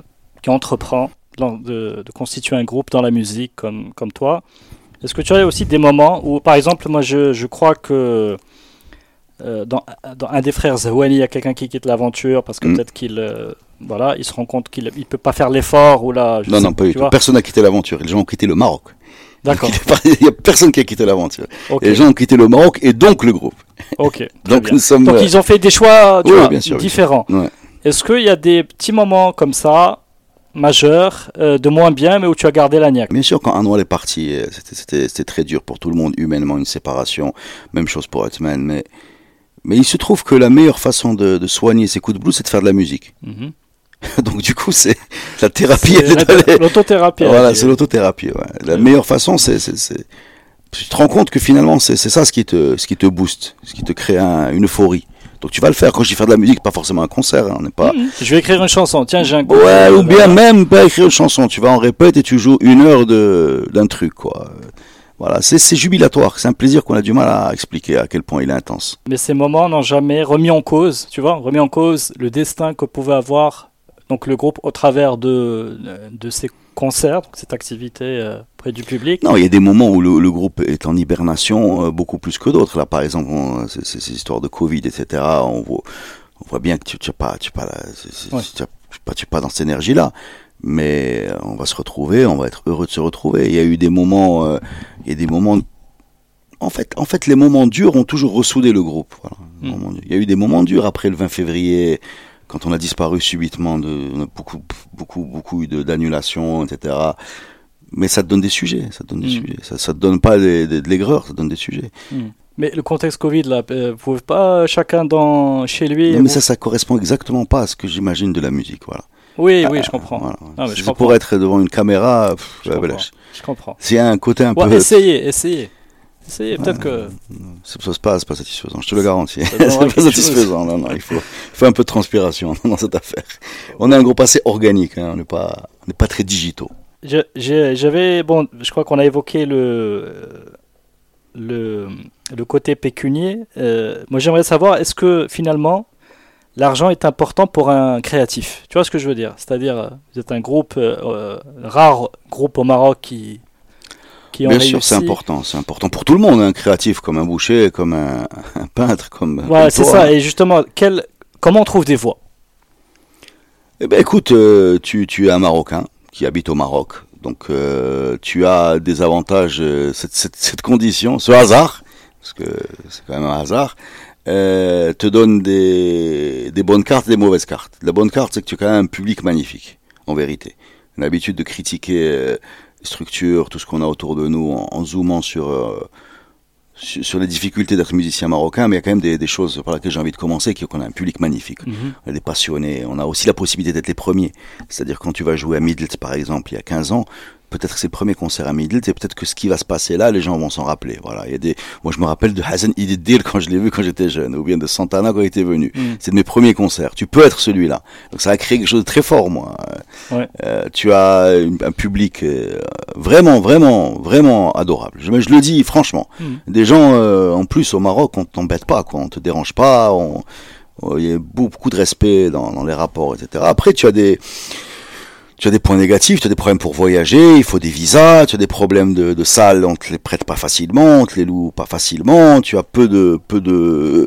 qui entreprend de constituer un groupe dans la musique comme toi. Est-ce que tu as aussi des moments où, par exemple, moi je crois que dans un des frères Zahouani, il y a quelqu'un qui quitte l'aventure parce que peut-être qu'il il se rend compte qu'il ne peut pas faire l'effort ou là. Pas du tout. Personne n'a quitté l'aventure. Les gens ont quitté le Maroc. D'accord. Il n'y a personne qui a quitté l'aventure. Okay. Les gens ont quitté le Maroc et donc le groupe. Ok. Donc, donc ils ont fait des choix différents. Oui. Est-ce qu'il y a des petits moments comme ça, majeurs, de moins bien, mais où tu as gardé la niaque? Bien sûr, quand Anouar est parti, c'était très dur pour tout le monde, humainement, une séparation. Même chose pour Atman. Mais il se trouve que la meilleure façon de soigner ses coups de blues, c'est de faire de la musique. Mm-hmm. Donc du coup, c'est la thérapie. L'autothérapie. Voilà, c'est l'autothérapie. Ouais. La meilleure façon, c'est. Tu te rends compte que finalement, c'est ça ce qui te booste, ce qui te crée une euphorie. Donc tu vas le faire. Quand je dis faire de la musique, pas forcément un concert. Hein, on n'est pas. Je vais écrire une chanson. Tiens, j'ai un. Ouais, ou bien même pas écrire une chanson. Tu vas en répète et tu joues 1 heure d'un truc, quoi. Voilà, c'est jubilatoire, c'est un plaisir qu'on a du mal à expliquer à quel point il est intense. Mais ces moments n'ont jamais remis en cause le destin que pouvait avoir. Donc le groupe au travers de ses concerts, donc cette activité près du public. Non, il y a des moments où le groupe est en hibernation beaucoup plus que d'autres. Là, par exemple, ces histoires de Covid, etc. On voit bien que tu n'es pas dans cette énergie-là. Mais on va se retrouver, on va être heureux de se retrouver. Il y a eu des moments, En fait, les moments durs ont toujours ressoudé le groupe. Voilà. Il y a eu des moments durs après le 20 février. Quand on a disparu subitement, on a beaucoup d'annulations, etc. Mais ça te donne des sujets, ça te donne pas de l'aigreur, ça te donne des sujets. Mm. Mais le contexte Covid, là, vous pouvez pas chacun chez lui. Non, mais ça correspond exactement pas à ce que j'imagine de la musique, voilà. Oui, je comprends. Voilà. Ah, mais je comprends. Pour être devant une caméra, je comprends. C'est un côté un peu. Essayez, peut-être que... Ça se passe pas satisfaisant, je te le garantis. C'est pas satisfaisant, non, il faut un peu de transpiration dans cette affaire. On est un groupe assez organique, hein, on n'est pas très digitaux. Je crois qu'on a évoqué le côté pécunier. Moi j'aimerais savoir, est-ce que finalement, l'argent est important pour un créatif? Tu vois ce que je veux dire? C'est-à-dire, vous êtes un groupe, rare groupe au Maroc qui... Bien sûr, c'est important pour tout le monde, un créatif comme un boucher, comme un peintre, comme... Voilà, c'est ça, et justement, comment on trouve des voies? Eh bien écoute, tu es un Marocain qui habite au Maroc, donc tu as des avantages, cette condition, ce hasard, parce que c'est quand même un hasard, te donne des bonnes cartes et des mauvaises cartes. La bonne carte, c'est que tu as quand même un public magnifique, en vérité. On a l'habitude de critiquer... structure, tout ce qu'on a autour de nous, en zoomant sur les difficultés d'être musicien marocain, mais il y a quand même des choses par lesquelles j'ai envie de commencer, qui est qu'on a un public magnifique, on a des passionnés, on a aussi la possibilité d'être les premiers, c'est-à-dire quand tu vas jouer à Midlet par exemple, il y a 15 ans, peut-être ses premiers concerts à Middle, et peut-être que ce qui va se passer là, les gens vont s'en rappeler. Voilà, il y a des, moi je me rappelle de Hazen Ididir quand je l'ai vu quand j'étais jeune, ou bien de Santana quand il était venu. C'est de mes premiers concerts. Tu peux être celui-là. Donc ça a créé quelque chose de très fort, moi. Ouais. Tu as un public vraiment, vraiment, vraiment adorable. Je le dis franchement. Des gens, en plus au Maroc, on t'embête pas, quoi. On te dérange pas. Il y a beaucoup de respect dans les rapports, etc. Après, tu as des points négatifs, tu as des problèmes pour voyager, il faut des visas, tu as des problèmes de salles, on te les prête pas facilement, on te les loue pas facilement, tu as peu de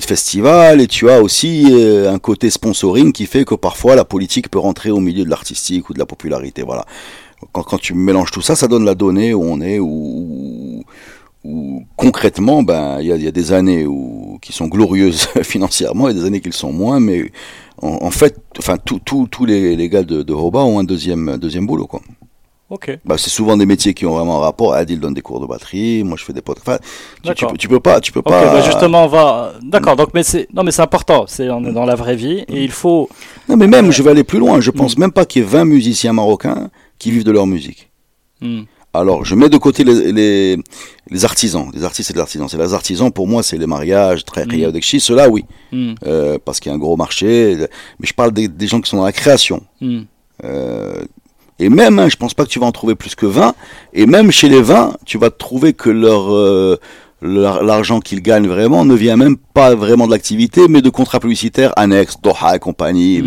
festivals, et tu as aussi un côté sponsoring qui fait que parfois la politique peut rentrer au milieu de l'artistique ou de la popularité, voilà. Quand tu mélanges tout ça, ça donne la donnée où on est, où concrètement, ben, il y a des années qui sont glorieuses financièrement et des années qui le sont moins, mais en fait, enfin, tous les gars de Hoba ont un deuxième boulot, quoi. Ok. Bah, c'est souvent des métiers qui ont vraiment un rapport. Adil donne des cours de batterie, moi je fais des potes. Enfin, tu peux pas. Ok, bah justement, on va. D'accord. Donc, mais c'est important. On est dans la vraie vie et il faut. Non, mais même, je vais aller plus loin. Je pense même pas qu'il y ait 20 musiciens marocains qui vivent de leur musique. Alors, je mets de côté les artisans, les artistes et les artisans. C'est les artisans, pour moi, c'est les mariages, très riadekchi, ceux-là, oui. Parce qu'il y a un gros marché. Mais je parle des gens qui sont dans la création. Et même, je pense pas que tu vas en trouver plus que 20. Et même chez les 20, tu vas trouver que l'argent qu'ils gagnent vraiment ne vient même pas vraiment de l'activité, mais de contrats publicitaires annexes, Doha et compagnie.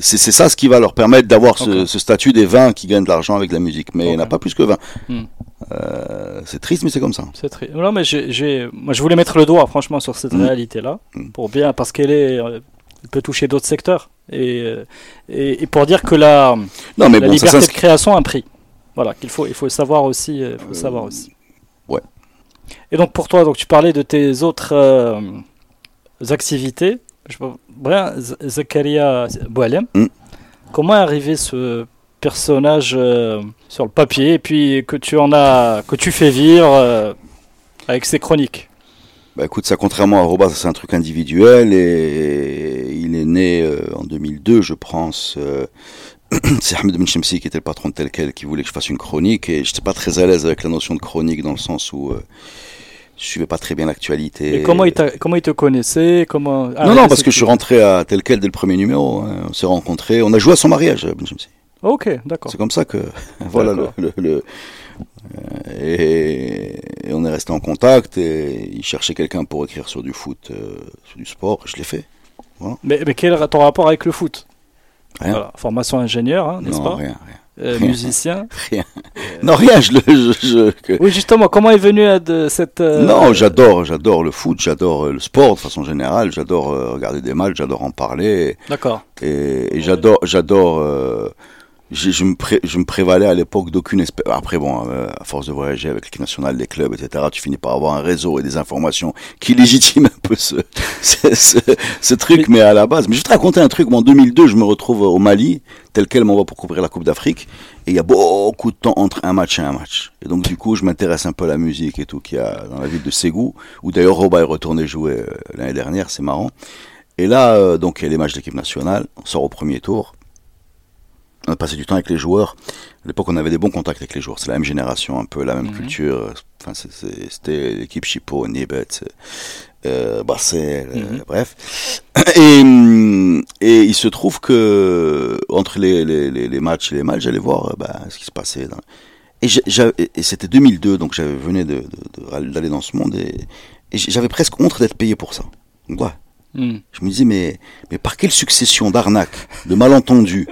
C'est ça ce qui va leur permettre d'avoir ce statut des 20 qui gagnent de l'argent avec la musique. Mais il n'y en a pas plus que 20. C'est triste, mais c'est comme ça. C'est triste. Non, mais moi, je voulais mettre le doigt, franchement, sur cette réalité-là, parce qu'elle est... peut toucher d'autres secteurs. Et pour dire que la liberté de création a un prix. Voilà, qu'il faut savoir aussi. Ouais. Et donc pour toi, donc tu parlais de tes autres activités. Zakaria Boualem. Comment est arrivé ce personnage sur le papier, et puis que tu fais vivre avec ses chroniques? Bah écoute, ça, contrairement à Hoba, c'est un truc individuel, et il est né en 2002, je pense. C'est Ahmed Benchemsi qui était le patron de Telquel qui voulait que je fasse une chronique, et j'étais pas très à l'aise avec la notion de chronique, dans le sens où je suivais pas très bien l'actualité. Et comment il te connaissait? Parce que je suis rentré à Telquel dès le premier numéro, hein. On s'est rencontrés, on a joué à son mariage, Benchemsi. Ok, d'accord. C'est comme ça que voilà et on est resté en contact, et il cherchait quelqu'un pour écrire sur du foot, sur du sport, et je l'ai fait. Voilà. Mais quel est ton rapport avec le foot? Rien. Voilà, formation ingénieur, hein, n'est-ce pas? Rien. Musicien? Rien. Non, rien. Oui, justement, comment est venue cette... Non, j'adore le foot, j'adore le sport de façon générale, j'adore regarder des matchs, j'adore en parler. D'accord. Et j'adore... Je me prévalais à l'époque d'aucune espèce. Après, à force de voyager avec l'équipe nationale, les clubs, etc., tu finis par avoir un réseau et des informations qui légitiment un peu ce truc, mais à la base. Mais je vais te raconter un truc. En 2002, je me retrouve au Mali, Telquel m'envoie pour couvrir la Coupe d'Afrique, et il y a beaucoup de temps entre un match et un match. Et donc, du coup, je m'intéresse un peu à la musique et tout qu'il y a dans la ville de Ségou, où d'ailleurs Hoba est retourné jouer l'année dernière, c'est marrant. Et là, donc, il y a les matchs de l'équipe nationale, on sort au premier tour. On a passé du temps avec les joueurs. À l'époque, on avait des bons contacts avec les joueurs. C'est la même génération, un peu la même culture. Enfin, c'était l'équipe Chipo, Nibet, Barcel, bref. Et il se trouve que entre les matchs et les matchs, j'allais voir ce qui se passait. Et c'était 2002, donc j'avais venu d'aller dans ce monde, et j'avais presque honte d'être payé pour ça. Donc, ouais. Je me disais, mais par quelle succession d'arnaques, de malentendus,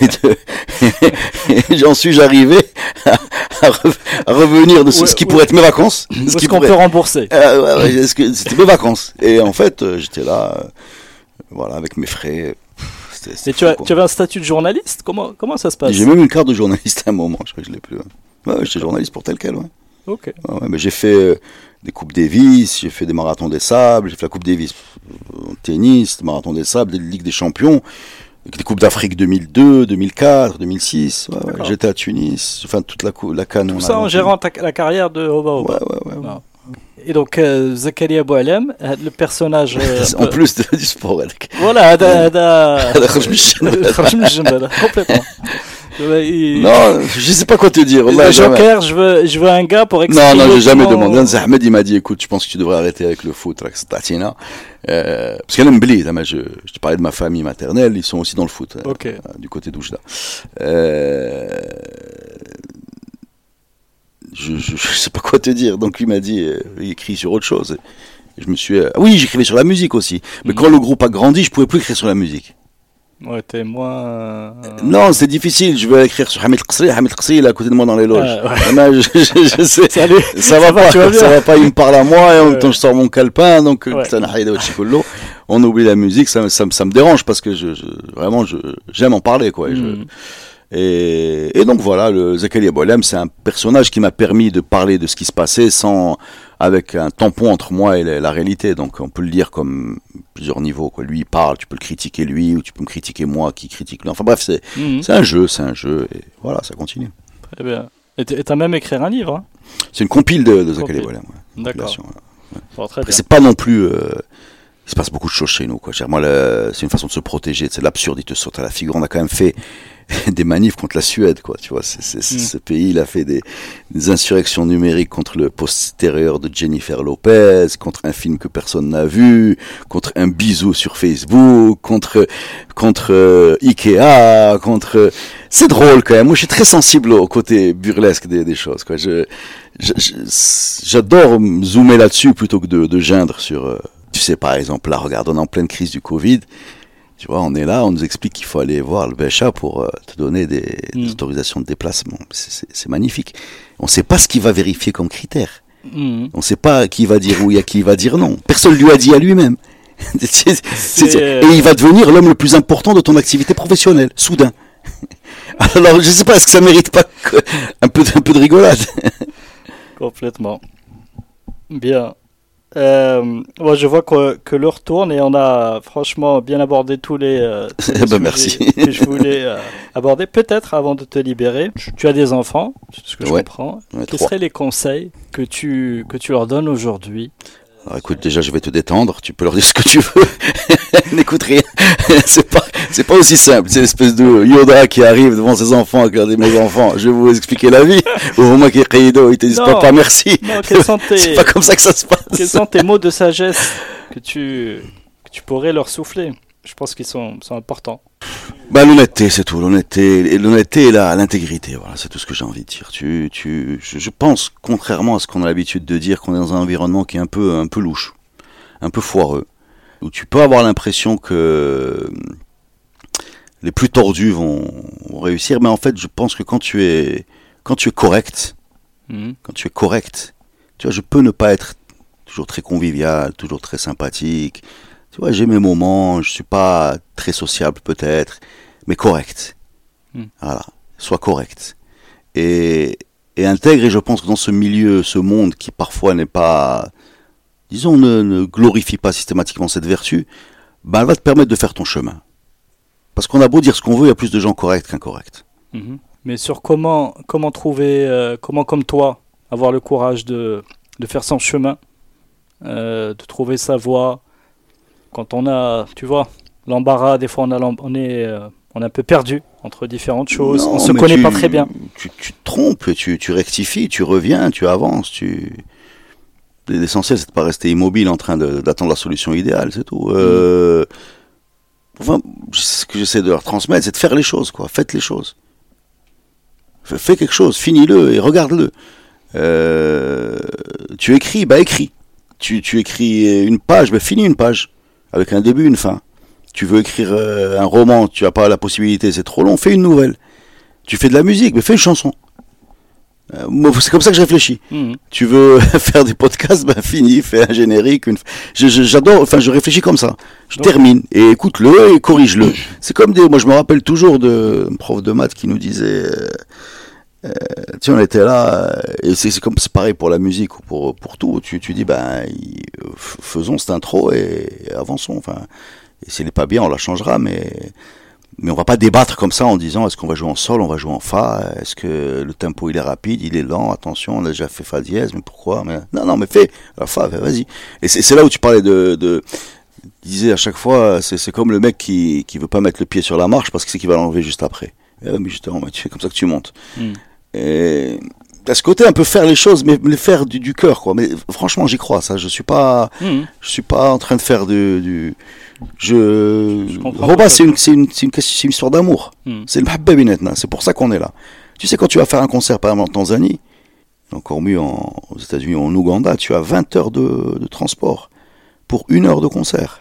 et j'en suis arrivé à revenir de ce qui pourrait être mes vacances. Ce qui qu'on pourrait... peut rembourser. C'était mes vacances. Et en fait, j'étais là, avec mes frais. C'était fou, tu avais un statut de journaliste? Comment ça se passe? J'ai même une carte de journaliste à un moment, je crois que je l'ai plus. Ouais, j'étais journaliste pour Telquel, ouais. Ok. Ouais, mais j'ai fait des Coupes Davis, j'ai fait des Marathons des Sables, j'ai fait la Coupe Davis en tennis, Marathon des Sables, des Ligues des Champions, des Coupes d'Afrique 2002, 2004, 2006. Ouais, j'étais à Tunis, enfin toute la CAN. Tout ça en gérant la carrière de Hoba Hoba. Ouais. Et donc Zakaria Boualem, le personnage en plus du sport. Voilà, complètement. Non, je sais pas quoi te dire. Le joker, je veux un gars pour expliquer. Non, j'ai jamais demandé. Ahmed, il m'a dit, écoute, je pense que tu devrais arrêter avec le foot, Tatina. Parce qu'elle aime Bli, je te parlais de ma famille maternelle, ils sont aussi dans le foot, okay. Du côté d'Oujda. Je sais pas quoi te dire, donc il m'a dit, il écrit sur autre chose. Je me suis, oui, j'écrivais sur la musique aussi, mais quand le groupe a grandi, je pouvais plus écrire sur la musique. Ouais, t'es moins... Non, c'est difficile, je vais écrire sur Hamid Qasri, il est à côté de moi dans les loges. Ouais. Là, je sais, salut, ça va pas, il me parle à moi, et en même temps je sors mon calepin, donc ouais. On oublie la musique, ça me dérange, parce que vraiment, j'aime en parler, quoi. Et donc voilà, le Zakaria Boualem, c'est un personnage qui m'a permis de parler de ce qui se passait avec un tampon entre moi et la réalité. Donc on peut le lire comme plusieurs niveaux, quoi. Lui il parle, tu peux le critiquer lui, ou tu peux me critiquer moi qui critique lui. Enfin bref, c'est un jeu, et voilà, ça continue. Très bien. Et t'as même écrit un livre, hein ? C'est une compile de Zakaria Boualem. Ouais. D'accord. Ouais. Bon, après, c'est pas non plus... il se passe beaucoup de choses chez nous, quoi. Moi, c'est une façon de se protéger, c'est l'absurde, il te saute à la figure. On a quand même fait des manifs contre la Suède, quoi. Tu vois, ce pays, il a fait des insurrections numériques contre le postérieur de Jennifer Lopez, contre un film que personne n'a vu, contre un bisou sur Facebook, contre Ikea, contre... C'est drôle quand même. Moi, je suis très sensible au côté burlesque des choses, quoi. J'adore zoomer là-dessus plutôt que de geindre sur... Tu sais, par exemple, là, regarde, on est en pleine crise du Covid. Tu vois, on est là, on nous explique qu'il faut aller voir le BHA pour te donner des autorisations de déplacement. C'est magnifique. On ne sait pas ce qu'il va vérifier comme critère. On ne sait pas qui va dire oui, à qui il va dire non. Personne lui a dit à lui-même. Et il va devenir l'homme le plus important de ton activité professionnelle, soudain. Alors, je ne sais pas, est-ce que ça ne mérite pas un peu de rigolade? Complètement. Bien. Moi, je vois que l'heure tourne et on a franchement bien abordé tous les sujets merci. Que je voulais aborder. Peut-être avant de te libérer, tu as des enfants, c'est ce que je comprends. Quels seraient les conseils que tu leur donnes aujourd'hui? Alors, écoute, déjà, je vais te détendre. Tu peux leur dire ce que tu veux. N'écoute rien. C'est pas aussi simple. C'est l'espèce de Yoda qui arrive devant ses enfants, qui leur dit, mes enfants, je vais vous expliquer la vie. Au moment qu'il est Kaido, ils te disent papa, merci. Non, c'est pas comme ça que ça se passe. Quels sont tes mots de sagesse que tu pourrais leur souffler? Je pense qu'ils sont importants. Bah, l'honnêteté, c'est tout. L'honnêteté et l'intégrité. Voilà, c'est tout ce que j'ai envie de dire. Je pense, contrairement à ce qu'on a l'habitude de dire, qu'on est dans un environnement qui est un peu louche, un peu foireux, où tu peux avoir l'impression que les plus tordus vont réussir. Mais en fait, je pense que quand tu es correct, tu vois, je peux ne pas être toujours très convivial, toujours très sympathique. Tu vois, j'ai mes moments, je suis pas très sociable peut-être, mais correct. Voilà, sois correct. Et intègre, et je pense que dans ce monde qui parfois n'est pas, disons, ne glorifie pas systématiquement cette vertu, elle va te permettre de faire ton chemin. Parce qu'on a beau dire ce qu'on veut, il y a plus de gens corrects qu'incorrects. Mais sur comment trouver, comment comme toi, avoir le courage de faire son chemin, de trouver sa voie, quand on a, tu vois, l'embarras, des fois on est un peu perdu entre différentes choses, on se connaît pas très bien. Tu te trompes, tu rectifies, tu reviens, tu avances, l'essentiel c'est de pas rester immobile en train d'attendre la solution idéale, c'est tout. Enfin, ce que j'essaie de leur transmettre, c'est de faire les choses, quoi. Faites les choses. Fais quelque chose, finis-le et regarde-le. Tu écris, écris. Tu écris une page, finis une page. Avec un début, une fin. Tu veux écrire un roman, tu n'as pas la possibilité, c'est trop long, fais une nouvelle. Tu fais de la musique, fais une chanson. C'est comme ça que je réfléchis. Tu veux faire des podcasts, finis, fais un générique. J'adore, enfin je réfléchis comme ça. Termine, et écoute-le, et corrige-le. C'est comme moi je me rappelle toujours d'un prof de maths qui nous disait... on était là, et c'est pareil pour la musique ou pour tout. Tu dis, faisons cette intro et avançons. Enfin, et si elle n'est pas bien, on la changera, mais on va pas débattre comme ça en disant est-ce qu'on va jouer en sol, on va jouer en fa, est-ce que le tempo il est rapide, il est lent, attention, on a déjà fait fa dièse, mais pourquoi? Mais fais la fa, vas-y. Et c'est là où tu parlais de disais à chaque fois, c'est comme le mec qui veut pas mettre le pied sur la marche parce qu'il sait qu'il va l'enlever juste après. mais justement, tu fais comme ça que tu montes. Et à ce côté, un peu faire les choses, mais les faire du cœur, quoi. Mais franchement, j'y crois, ça. Je suis pas en train de faire Hoba, c'est une histoire d'amour. C'est le mahabba binatna. C'est pour ça qu'on est là. Tu sais, quand tu vas faire un concert, par exemple, en Tanzanie, encore mieux aux États-Unis, en Ouganda, tu as 20 heures de transport pour une heure de concert.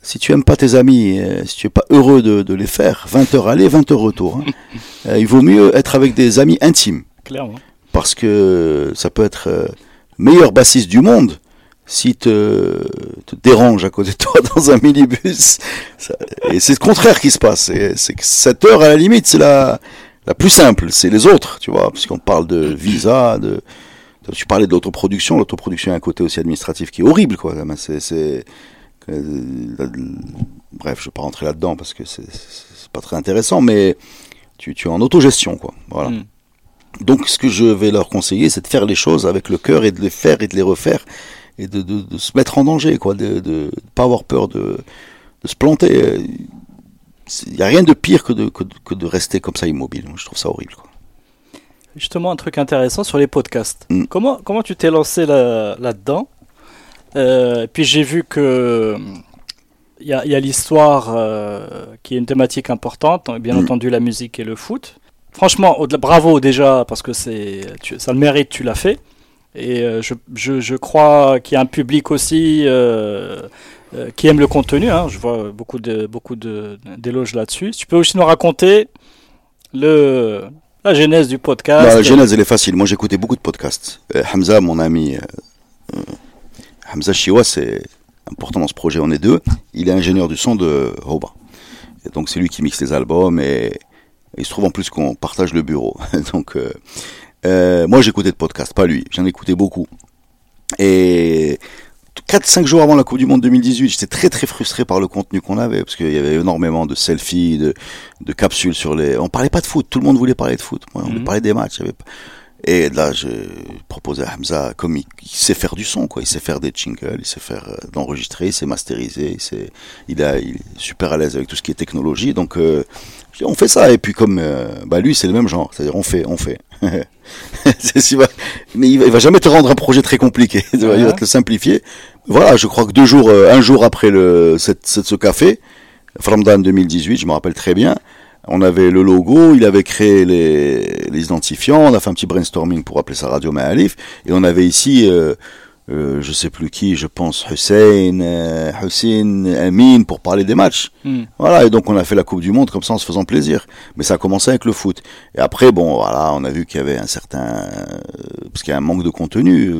Si tu n'aimes pas tes amis, si tu n'es pas heureux de les faire, 20 heures aller, 20 heures retour. Hein. Il vaut mieux être avec des amis intimes. Clairement. Parce que ça peut être le meilleur bassiste du monde. Si te dérange à côté de toi dans un minibus. Et c'est le contraire qui se passe. Et c'est que cette heure, à la limite, c'est la plus simple. C'est les autres, tu vois. Puisqu'on parle de visa, tu parlais de l'autoproduction. L'autoproduction a un côté aussi administratif qui est horrible, quoi. Bref, je ne vais pas rentrer là-dedans parce que c'est pas très intéressant, mais tu es en autogestion, quoi. Voilà. Donc, ce que je vais leur conseiller, c'est de faire les choses avec le cœur et de les faire et de les refaire et de se mettre en danger, quoi, de pas avoir peur de se planter. Il n'y a rien de pire que de rester comme ça immobile. Je trouve ça horrible, quoi. Justement, un truc intéressant sur les podcasts. Comment tu t'es lancé là-dedans? Puis j'ai vu que il y a l'histoire qui est une thématique importante, bien entendu la musique et le foot. Franchement, bravo déjà parce que ça le mérite, tu l'as fait. Et je crois qu'il y a un public aussi qui aime le contenu. Hein. Je vois beaucoup d'éloges là-dessus. Tu peux aussi nous raconter la genèse du podcast. La genèse, elle est facile. Moi, j'écoutais beaucoup de podcasts. Hamza, mon ami. Hamza Chiaoua, c'est important dans ce projet, on est deux. Il est ingénieur du son de Hoba. Et donc c'est lui qui mixe les albums et il se trouve en plus qu'on partage le bureau. Donc moi j'écoutais de podcasts, pas lui, j'en écoutais beaucoup. Et 4-5 jours avant la Coupe du Monde 2018, j'étais très très frustré par le contenu qu'on avait parce qu'il y avait énormément de selfies, de capsules sur les... On parlait pas de foot, tout le monde voulait parler de foot. Moi, on parlait des matchs, il y avait... Et là, je proposais à Hamza, comme il sait faire du son, quoi. Il sait faire des jingles, il sait faire d'enregistrer, il sait masteriser, il est super à l'aise avec tout ce qui est technologie. Donc, je dis, on fait ça. Et puis, comme lui, c'est le même genre. C'est-à-dire, on fait. Mais il va jamais te rendre un projet très compliqué. Il va te le simplifier. Voilà, je crois que un jour après ce café, Ramadan 2018, je me rappelle très bien. On avait le logo, il avait créé les identifiants, on a fait un petit brainstorming pour appeler ça Radio Malif, et on avait ici, je sais plus qui, je pense Hussein Amin pour parler des matchs. Voilà, et donc on a fait la Coupe du Monde comme ça en se faisant plaisir. Mais ça a commencé avec le foot. Et après, bon, voilà, on a vu qu'il y avait un certain... Parce qu'il y a un manque de contenu,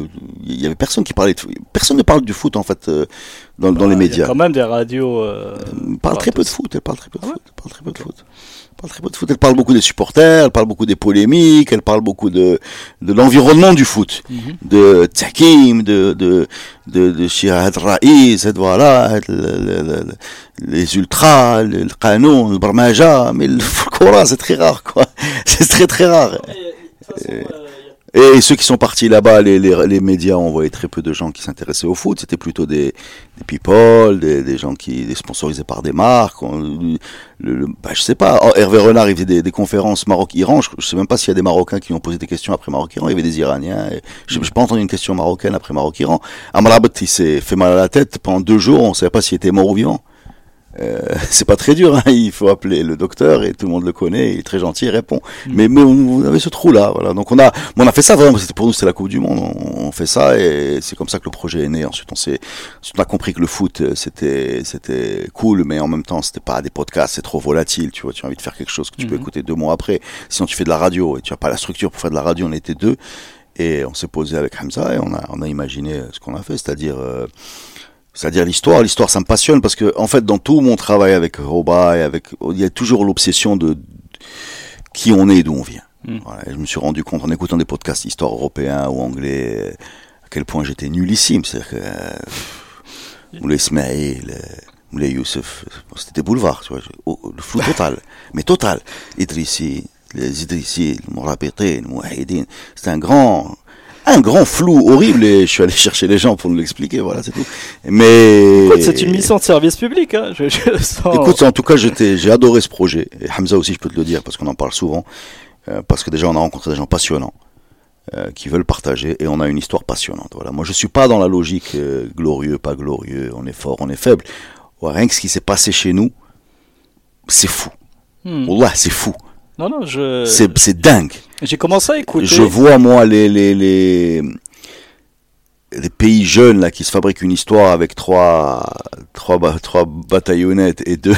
il y avait personne qui parlait de foot. Personne ne parle du foot, en fait, dans les médias. Il y a quand même des radios... Elle parle beaucoup des supporters, elle parle beaucoup des polémiques, elle parle beaucoup de l'environnement du foot, de Tsakim, de Shihad Raïs, voilà, les ultras, le Qanon, le Barmaja, mais le Koura, c'est très rare, quoi. C'est très très rare. Et ceux qui sont partis là-bas, les médias, on voyait très peu de gens qui s'intéressaient au foot. C'était plutôt des people, des gens qui étaient sponsorisés par des marques. Je sais pas. Hervé Renard, il faisait des conférences Maroc-Iran. Je sais même pas s'il y a des Marocains qui lui ont posé des questions après Maroc-Iran. Il y avait des Iraniens. Je n'ai pas entendu une question marocaine après Maroc-Iran. Amrabat, il s'est fait mal à la tête pendant 2 jours. On ne savait pas s'il était mort ou vivant. C'est pas très dur, hein. Il faut appeler le docteur et tout le monde le connaît, il est très gentil, il répond. Mais on avait ce trou là, voilà. Donc on a fait ça vraiment, pour nous c'était la Coupe du Monde, on fait ça et c'est comme ça que le projet est né. Ensuite on a compris que le foot c'était cool, mais en même temps c'était pas des podcasts, c'est trop volatile, tu vois, tu as envie de faire quelque chose que tu peux écouter 2 mois après, sinon tu fais de la radio et tu as pas la structure pour faire de la radio. On était deux et on s'est posé avec Hamza et on a imaginé ce qu'on a fait, c'est-à-dire l'histoire, ça me passionne parce que, en fait, dans tout mon travail avec Hoba et il y a toujours l'obsession de qui on est et d'où on vient. Voilà, je me suis rendu compte en écoutant des podcasts histoire européens ou anglais, à quel point j'étais nullissime. C'est-à-dire que, Moulay Ismaïl, Moulay Youssef, c'était boulevard, tu vois, le flou total. Mais total. Idrissi, les Idrissi, le Mourabitine, le Mouahidine, c'était un grand, un grand flou horrible et je suis allé chercher les gens pour nous l'expliquer, voilà, c'est tout. Mais écoute, c'est une mission de service public, hein. Je le sens. Écoute, en tout cas, j'ai adoré ce projet. Et Hamza aussi, je peux te le dire, parce qu'on en parle souvent. Parce que déjà, on a rencontré des gens passionnants qui veulent partager, et on a une histoire passionnante. Voilà. Moi, je suis pas dans la logique glorieux, pas glorieux, on est fort, on est faible. Ouais, rien que ce qui s'est passé chez nous, c'est fou. Wallah, c'est fou. Non, non, c'est dingue. J'ai commencé à écouter. Je vois, moi, les pays jeunes, là, qui se fabriquent une histoire avec trois bataillonnettes et deux,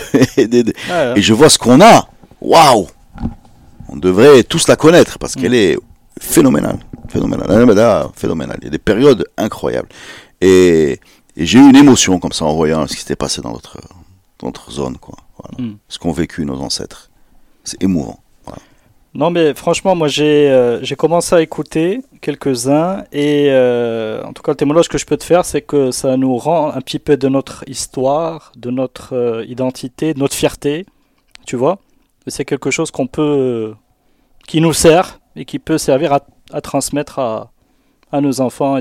ah, et je vois ce qu'on a. Waouh! On devrait tous la connaître parce qu'elle est phénoménale. Phénoménale. Il y a des périodes incroyables. Et j'ai eu une émotion comme ça en voyant ce qui s'était passé dans notre zone, quoi. Voilà. Ce qu'ont vécu nos ancêtres. C'est émouvant. Voilà. Non, mais franchement, moi, j'ai commencé à écouter quelques-uns. Et en tout cas, le témoignage que je peux te faire, c'est que ça nous rend un petit peu de notre histoire, de notre identité, de notre fierté. Tu vois ? C'est quelque chose qu'on peut, qui nous sert et qui peut servir à transmettre à nos enfants.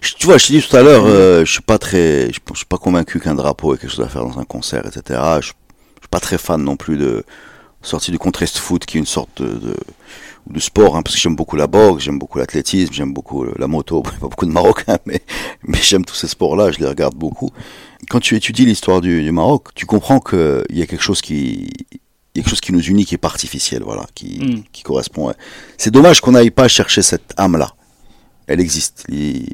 Tu vois, je t'ai dit tout à l'heure, je suis pas convaincu qu'un drapeau ait quelque chose à faire dans un concert, etc. Je suis pas très fan non plus de sortie du contest foot, qui est une sorte de sport, hein, parce que j'aime beaucoup la boxe, j'aime beaucoup l'athlétisme, j'aime beaucoup la moto, pas beaucoup de Marocains, mais j'aime tous ces sports-là, je les regarde beaucoup. Quand tu étudies l'histoire du Maroc, tu comprends qu'il y a quelque chose qui nous unit, qui est pas artificiel, voilà, qui correspond. À... C'est dommage qu'on n'aille pas chercher cette âme-là. Elle existe. Et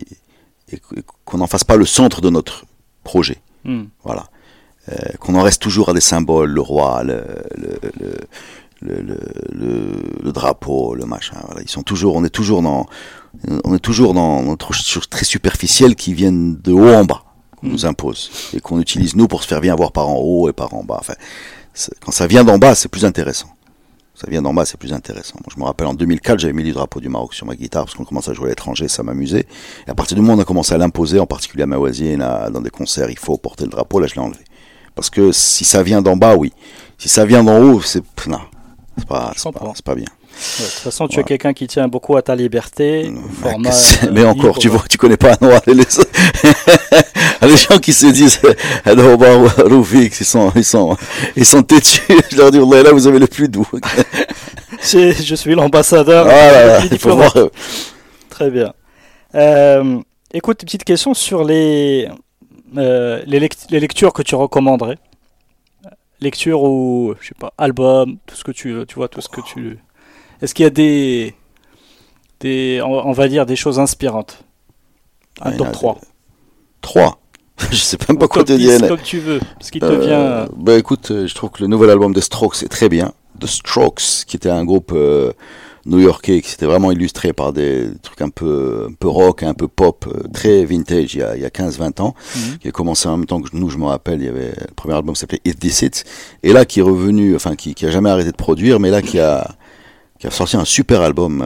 qu'on n'en fasse pas le centre de notre projet. Voilà. Qu'on en reste toujours à des symboles, le roi, le drapeau, le machin. Voilà. On est toujours dans des choses très superficielles qui viennent de haut en bas, qu'on nous impose. Et qu'on utilise, nous, pour se faire bien voir par en haut et par en bas. Enfin, quand ça vient d'en bas, c'est plus intéressant. Moi, je me rappelle, en 2004, j'avais mis du drapeau du Maroc sur ma guitare parce qu'on commençait à jouer à l'étranger, ça m'amusait. Et à partir du moment où on a commencé à l'imposer, en particulier à ma voisine, dans des concerts, il faut porter le drapeau, là, je l'ai enlevé. Parce que si ça vient d'en bas, oui. Si ça vient d'en haut, non. C'est pas bien. Ouais, de toute façon, tu es quelqu'un qui tient beaucoup à ta liberté. Format, mais encore, libre, tu vois, tu connais pas Anouar. Les gens qui se disent ils sont têtus. Je leur dis, là, vous avez le plus doux. Je suis l'ambassadeur. Voilà, il faut voir. Très bien. Écoute, petite question sur les lectures que tu recommanderais. Lecture ou, je sais pas, album, tout ce que tu vois, tout ce que tu... Est-ce qu'il y a des on va dire, des choses inspirantes? Un top 3. 3 Je sais pas même pas quoi te dire. Comme tu veux, ce qui te vient... Bah écoute, je trouve que le nouvel album des Strokes est très bien. The Strokes, qui était un groupe new-yorkais, qui s'était vraiment illustré par des trucs un peu rock, un peu pop, très vintage, il y a 15-20 ans, qui a commencé en même temps que nous, je me rappelle, il y avait le premier album qui s'appelait Hit This Hit, et là qui est revenu, enfin qui a jamais arrêté de produire, mais là qui a sorti un super album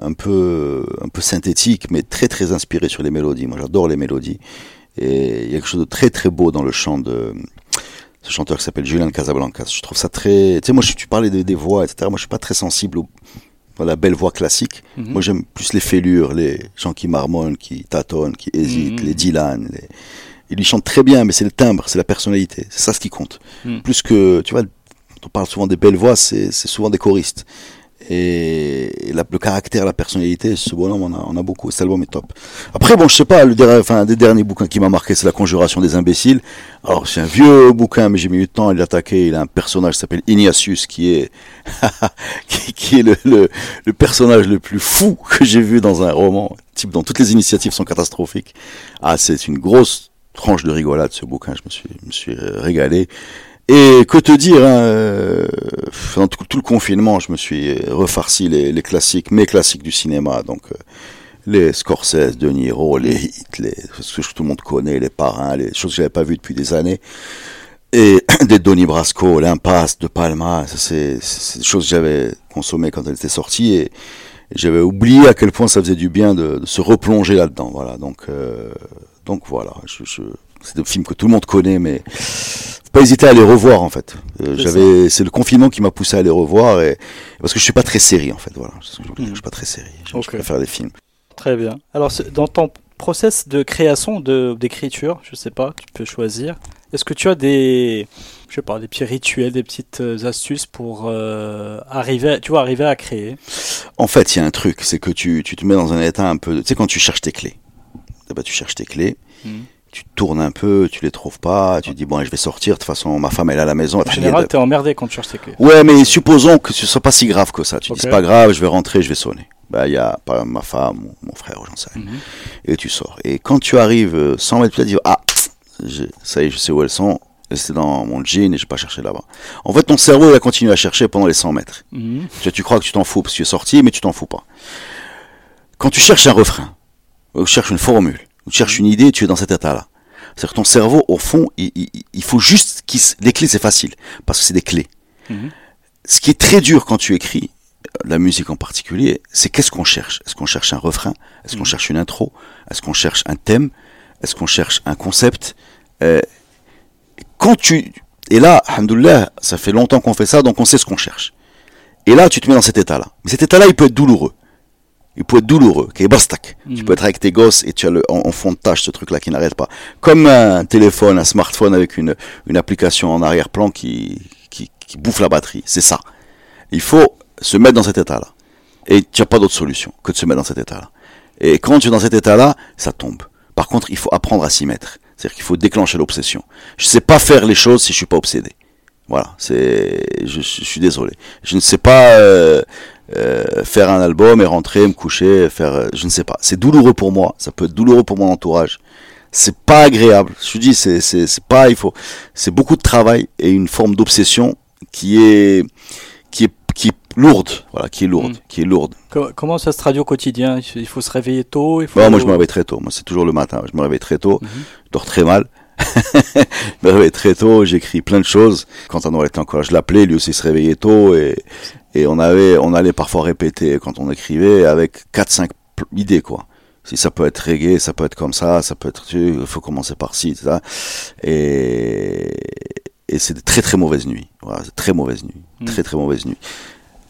un peu synthétique, mais très très inspiré sur les mélodies. Moi, j'adore les mélodies. Et il y a quelque chose de très très beau dans le chant de ce chanteur qui s'appelle Julian Casablancas. Je trouve ça très... Tu sais, moi, tu parlais des voix, etc. Moi, je suis pas très sensible à la belle voix classique. Moi, j'aime plus les fêlures, les gens qui marmonnent, qui tâtonnent, qui hésitent, les Dylan. Ils chantent très bien, mais c'est le timbre, c'est la personnalité. C'est ça ce qui compte. Plus que... Tu vois, on parle souvent des belles voix, c'est souvent des choristes. Et le caractère, la personnalité, ce bonhomme, on a beaucoup. Cet album est top. Après, bon, je sais pas, des derniers bouquins qui m'a marqué, c'est La Conjuration des imbéciles. Alors, c'est un vieux bouquin, mais j'ai mis du temps à l'attaquer. Il a un personnage qui s'appelle Ignatius, qui est le personnage le plus fou que j'ai vu dans un roman. Type dont toutes les initiatives sont catastrophiques. Ah, c'est une grosse tranche de rigolade, ce bouquin. Je me suis régalé. Et que te dire, hein, dans tout le confinement, je me suis refarci les classiques, mes classiques du cinéma, donc les Scorsese, De Niro, les hits, ce que tout le monde connaît, les parrains, les choses que j'avais pas vues depuis des années, et des Donnie Brasco, L'Impasse, De Palma, c'est des choses que j'avais consommées quand elles étaient sorties, et j'avais oublié à quel point ça faisait du bien de se replonger là-dedans, voilà, donc voilà, c'est des films que tout le monde connaît, mais faut pas hésiter à les revoir, en fait. C'est le confinement qui m'a poussé à les revoir, parce que je suis pas très série, en fait, voilà. Je suis pas très série. Je préfère des films. Très bien. Alors, dans ton process de création, d'écriture, je sais pas, tu peux choisir. Est-ce que tu as des petits rituels, des petites astuces pour arriver à créer? En fait, il y a un truc, c'est que tu te mets dans un état un peu... Tu sais, quand tu cherches tes clés. D'abord, tu cherches tes clés, tu tournes un peu, tu les trouves pas, tu te dis, bon, allez, je vais sortir, de toute façon, ma femme, elle est à la maison. En général, t'es emmerdé quand tu cherches tes clés. Ouais, mais supposons que ce soit pas si grave que ça. Tu dis, c'est pas grave, je vais rentrer, je vais sonner. Bah, il y a par exemple, ma femme, mon frère, j'en sais rien. Et tu sors. Et quand tu arrives, 100 mètres plus tard, tu dis, ah, ça y est, je sais où elles sont. C'était dans mon jean et j'ai pas cherché là-bas. En fait, ton cerveau, il a continué à chercher pendant les 100 mètres. Tu crois que tu t'en fous parce que tu es sorti, mais tu t'en fous pas. Quand tu cherches un refrain, ou tu cherches une formule, ou tu cherches une idée, tu es dans cet état-là. C'est-à-dire que ton cerveau, au fond, il faut juste les clés, c'est facile. Parce que c'est des clés. Ce qui est très dur quand tu écris, la musique en particulier, c'est qu'est-ce qu'on cherche? Est-ce qu'on cherche un refrain? Est-ce qu'on cherche une intro? Est-ce qu'on cherche un thème? Est-ce qu'on cherche un concept? Et là, alhamdoulilah, ça fait longtemps qu'on fait ça, donc on sait ce qu'on cherche. Et là, tu te mets dans cet état-là. Mais cet état-là, il peut être douloureux. Tu peux être avec tes gosses et tu as en fond de tâche ce truc-là qui n'arrête pas. Comme un téléphone, un smartphone avec une application en arrière-plan qui bouffe la batterie. C'est ça. Il faut se mettre dans cet état-là. Et tu n'as pas d'autre solution que de se mettre dans cet état-là. Et quand tu es dans cet état-là, ça tombe. Par contre, il faut apprendre à s'y mettre. C'est-à-dire qu'il faut déclencher l'obsession. Je ne sais pas faire les choses si je ne suis pas obsédé. Voilà, je suis désolé. Je ne sais pas faire un album et rentrer, me coucher, je ne sais pas. C'est douloureux pour moi, ça peut être douloureux pour mon entourage. C'est pas agréable. Je te dis, c'est pas, il faut, c'est beaucoup de travail et une forme d'obsession qui est lourde, voilà, qui est lourde. Comment ça se traduit au quotidien? Il faut se réveiller tôt, moi je me réveille très tôt, moi c'est toujours le matin, je me réveille très tôt, je dors très mal. Je me réveille très tôt, j'écris plein de choses. Quand Anouar était encore là, je l'appelais, lui aussi se réveillait tôt et on allait parfois répéter quand on écrivait avec 4-5 idées quoi. Si ça peut être reggae, ça peut être comme ça, ça peut être il faut commencer par ci, etc. Et c'est de très très mauvaises nuits. Voilà, c'est très mauvaise nuit, très très mauvaise nuit.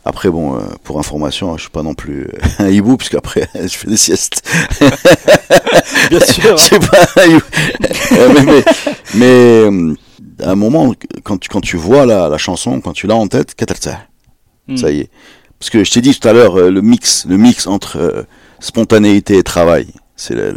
Après bon, pour information, je suis pas non plus un hibou puisque après je fais des siestes. Bien sûr. Je suis pas un hibou. mais à un moment quand tu vois la chanson, quand tu l'as en tête, ça y est. Parce que je t'ai dit tout à l'heure le mix entre spontanéité et travail. C'est le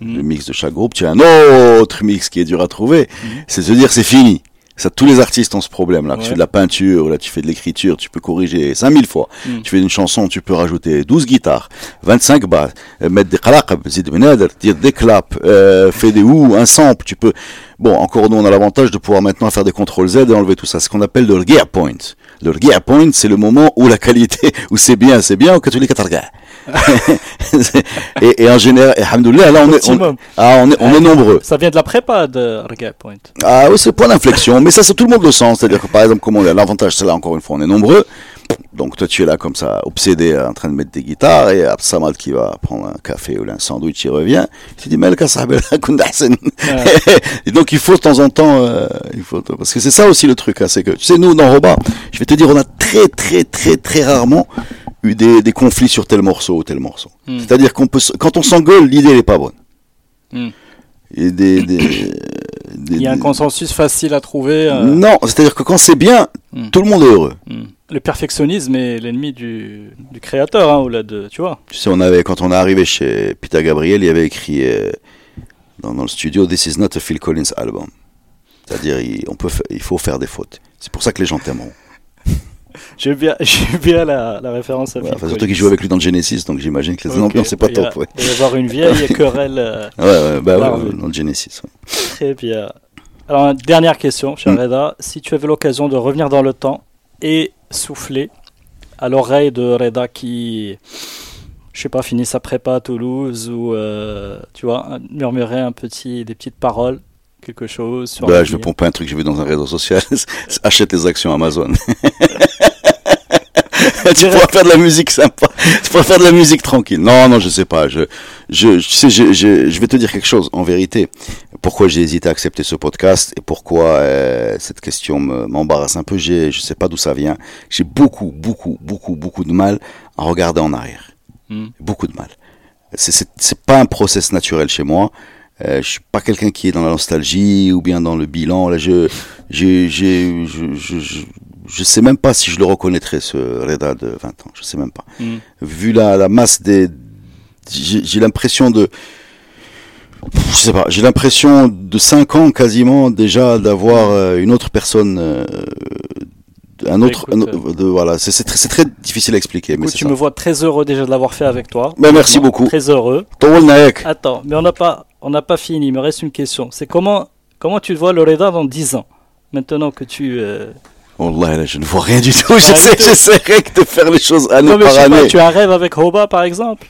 mix de chaque groupe. Tu as un autre mix qui est dur à trouver. C'est se dire c'est fini. Ça, tous les artistes ont ce problème-là. Ouais. Tu fais de la peinture, là, tu fais de l'écriture, tu peux corriger 5000 fois. Tu fais une chanson, tu peux rajouter 12 guitares, 25 basses, mettre des qalaqab, zid benadr, dire des claps, faire des ou, un sample, tu peux... Bon, encore nous, on a l'avantage de pouvoir maintenant faire des contrôles Z et enlever tout ça. C'est ce qu'on appelle le rgia point. Le rgia point, c'est le moment où la qualité, où c'est bien, ou que tu les katarga. Et en général, alhamdoulilah, là, on est nombreux. Ça vient de la prépa de rgia point. Ah oui, c'est le point d'inflexion. Mais ça, c'est tout le monde le sens. C'est-à-dire que, par exemple, comme on a l'avantage, c'est là, encore une fois, on est nombreux. Donc, toi, tu es là, comme ça, obsédé, en train de mettre des guitares, et Absamad qui va prendre un café ou un sandwich, il revient. Il te dit, Malka Sahbel, Kundahsen. Et donc, il faut, de temps en temps, parce que c'est ça aussi le truc, hein, c'est que, tu sais, nous, dans Hoba, je vais te dire, on a très, très, très, très rarement eu des conflits sur tel morceau ou tel morceau. C'est-à-dire qu'on peut, quand on s'engueule, l'idée, elle est pas bonne. Et il y a un consensus facile à trouver. Non, c'est-à-dire que quand c'est bien, tout le monde est heureux. Le perfectionnisme est l'ennemi du créateur, hein, au-delà de, tu vois. Tu sais, quand on est arrivé chez Peter Gabriel, il avait écrit dans le studio « This is not a Phil Collins album ». C'est-à-dire, il faut faire des fautes. C'est pour ça que les gens t'aimeront. J'ai bien la référence à Phil Collins. Surtout qu'il joue avec lui dans le Genesis, donc j'imagine que les ambiances, c'est pas top. Ouais. Il va y avoir une vieille querelle dans le Genesis. Ouais. Très bien. Alors, dernière question, cher Reda. Si tu avais l'occasion de revenir dans le temps et souffler à l'oreille de Reda qui, je sais pas, finit sa prépa à Toulouse ou, tu vois, murmurer des petites paroles, quelque chose. Je vais pomper un truc que j'ai vu dans un réseau social. Achète les actions Amazon. Tu pourras faire de la musique sympa. Tu pourras faire de la musique tranquille. Non, je sais pas. Je vais te dire quelque chose. En vérité, pourquoi j'ai hésité à accepter ce podcast et pourquoi cette question m'embarrasse un peu. Je sais pas d'où ça vient. J'ai beaucoup de mal à regarder en arrière. Beaucoup de mal. C'est pas un process naturel chez moi. Je suis pas quelqu'un qui est dans la nostalgie ou bien dans le bilan. Là, je sais même pas si je le reconnaîtrais, ce Reda de 20 ans. Je sais même pas. Mm. Vu la masse des, j'ai l'impression de, je sais pas, j'ai l'impression de 5 ans quasiment déjà d'avoir une autre personne. Voilà, c'est très difficile à expliquer. Écoute, mais tu me vois très heureux déjà de l'avoir fait avec toi. Ben, merci beaucoup. Très heureux. Attends, mais on n'a pas fini. Il me reste une question. C'est comment tu vois le Reda dans 10 ans maintenant que tu. Wallah, là, je ne vois rien du tout. J'essaierai de faire les choses année par année. Tu as un rêve avec Hoba, par exemple?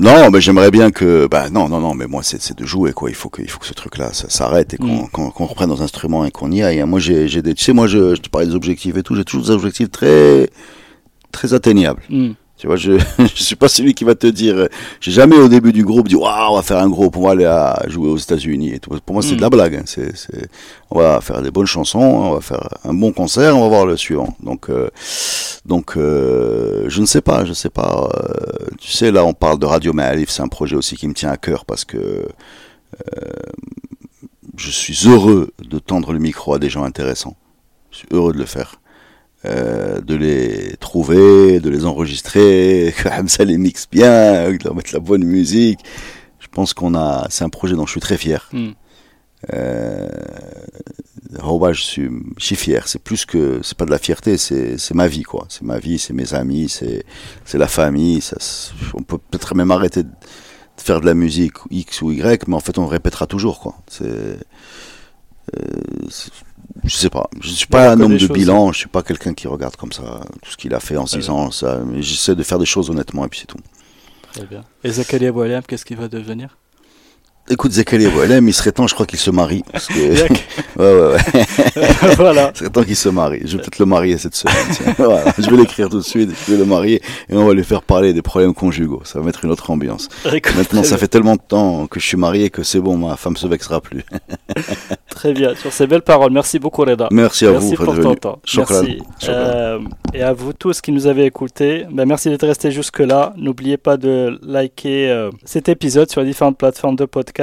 Non, mais j'aimerais bien que, mais moi c'est de jouer quoi. Il faut que ce truc-là ça s'arrête et qu'on reprenne nos instruments et qu'on y aille. Moi j'ai des, tu sais, moi je te parlais des objectifs et tout. J'ai toujours des objectifs très très atteignables. Mm. Tu vois, je suis pas celui qui va te dire. J'ai jamais au début du groupe dit waouh, on va faire un groupe, on va aller jouer aux États-Unis et tout. Pour moi c'est de la blague. Hein. On va faire des bonnes chansons, on va faire un bon concert, on va voir le suivant. Donc, je ne sais pas. Tu sais, là on parle de Radio Malif, c'est un projet aussi qui me tient à cœur parce que je suis heureux de tendre le micro à des gens intéressants. Je suis heureux de le faire. De les trouver, de les enregistrer, que Hamza les mixe bien, de leur mettre la bonne musique. Je pense c'est un projet dont je suis très fier. Hoba, je suis fier. C'est plus que, c'est pas de la fierté, c'est ma vie quoi. C'est ma vie, c'est mes amis, c'est la famille. Ça, on peut peut-être même arrêter de faire de la musique X ou Y, mais en fait on répétera toujours quoi. Je sais pas, je suis pas un homme de bilan, je suis pas quelqu'un qui regarde comme ça tout ce qu'il a fait en 6 ans, ça, mais j'essaie de faire des choses honnêtement et puis c'est tout. Très bien. Et Zakaria Boualem, qu'est-ce qu'il va devenir? Écoute, Zakaria Boualem, il serait temps, je crois qu'il se marie. Parce que... ouais. Voilà. Il serait temps qu'il se marie. Je vais peut-être le marier cette semaine. Voilà. Je vais l'écrire tout de suite, je vais le marier et on va lui faire parler des problèmes conjugaux. Ça va mettre une autre ambiance. Écoute, maintenant, ça fait tellement de temps que je suis marié que c'est bon, ma femme se vexera plus. Très bien. Sur ces belles paroles, merci beaucoup Reda. Merci à vous. Merci pour ton temps. Merci. Et à vous tous qui nous avez écoutés. Merci d'être restés jusque-là. N'oubliez pas de liker cet épisode sur les différentes plateformes de podcast.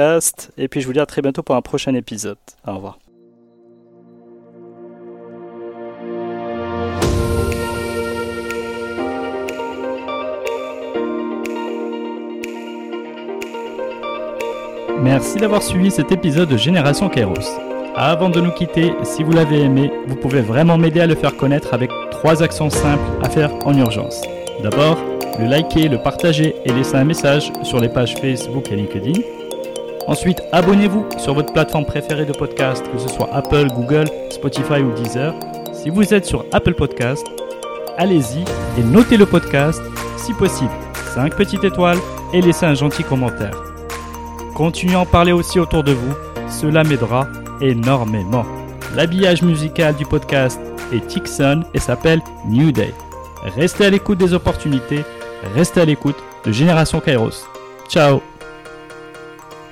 Et puis je vous dis à très bientôt pour un prochain épisode. Au revoir. Merci d'avoir suivi cet épisode de Génération Kairos. Avant de nous quitter, si vous l'avez aimé, vous pouvez vraiment m'aider à le faire connaître avec 3 actions simples à faire en urgence. D'abord, le liker, le partager et laisser un message sur les pages Facebook et LinkedIn. Ensuite, abonnez-vous sur votre plateforme préférée de podcast, que ce soit Apple, Google, Spotify ou Deezer. Si vous êtes sur Apple Podcast, allez-y et notez le podcast, si possible, 5 petites étoiles et laissez un gentil commentaire. Continuez à en parler aussi autour de vous, cela m'aidera énormément. L'habillage musical du podcast est Tixon et s'appelle New Day. Restez à l'écoute des opportunités, restez à l'écoute de Génération Kairos. Ciao!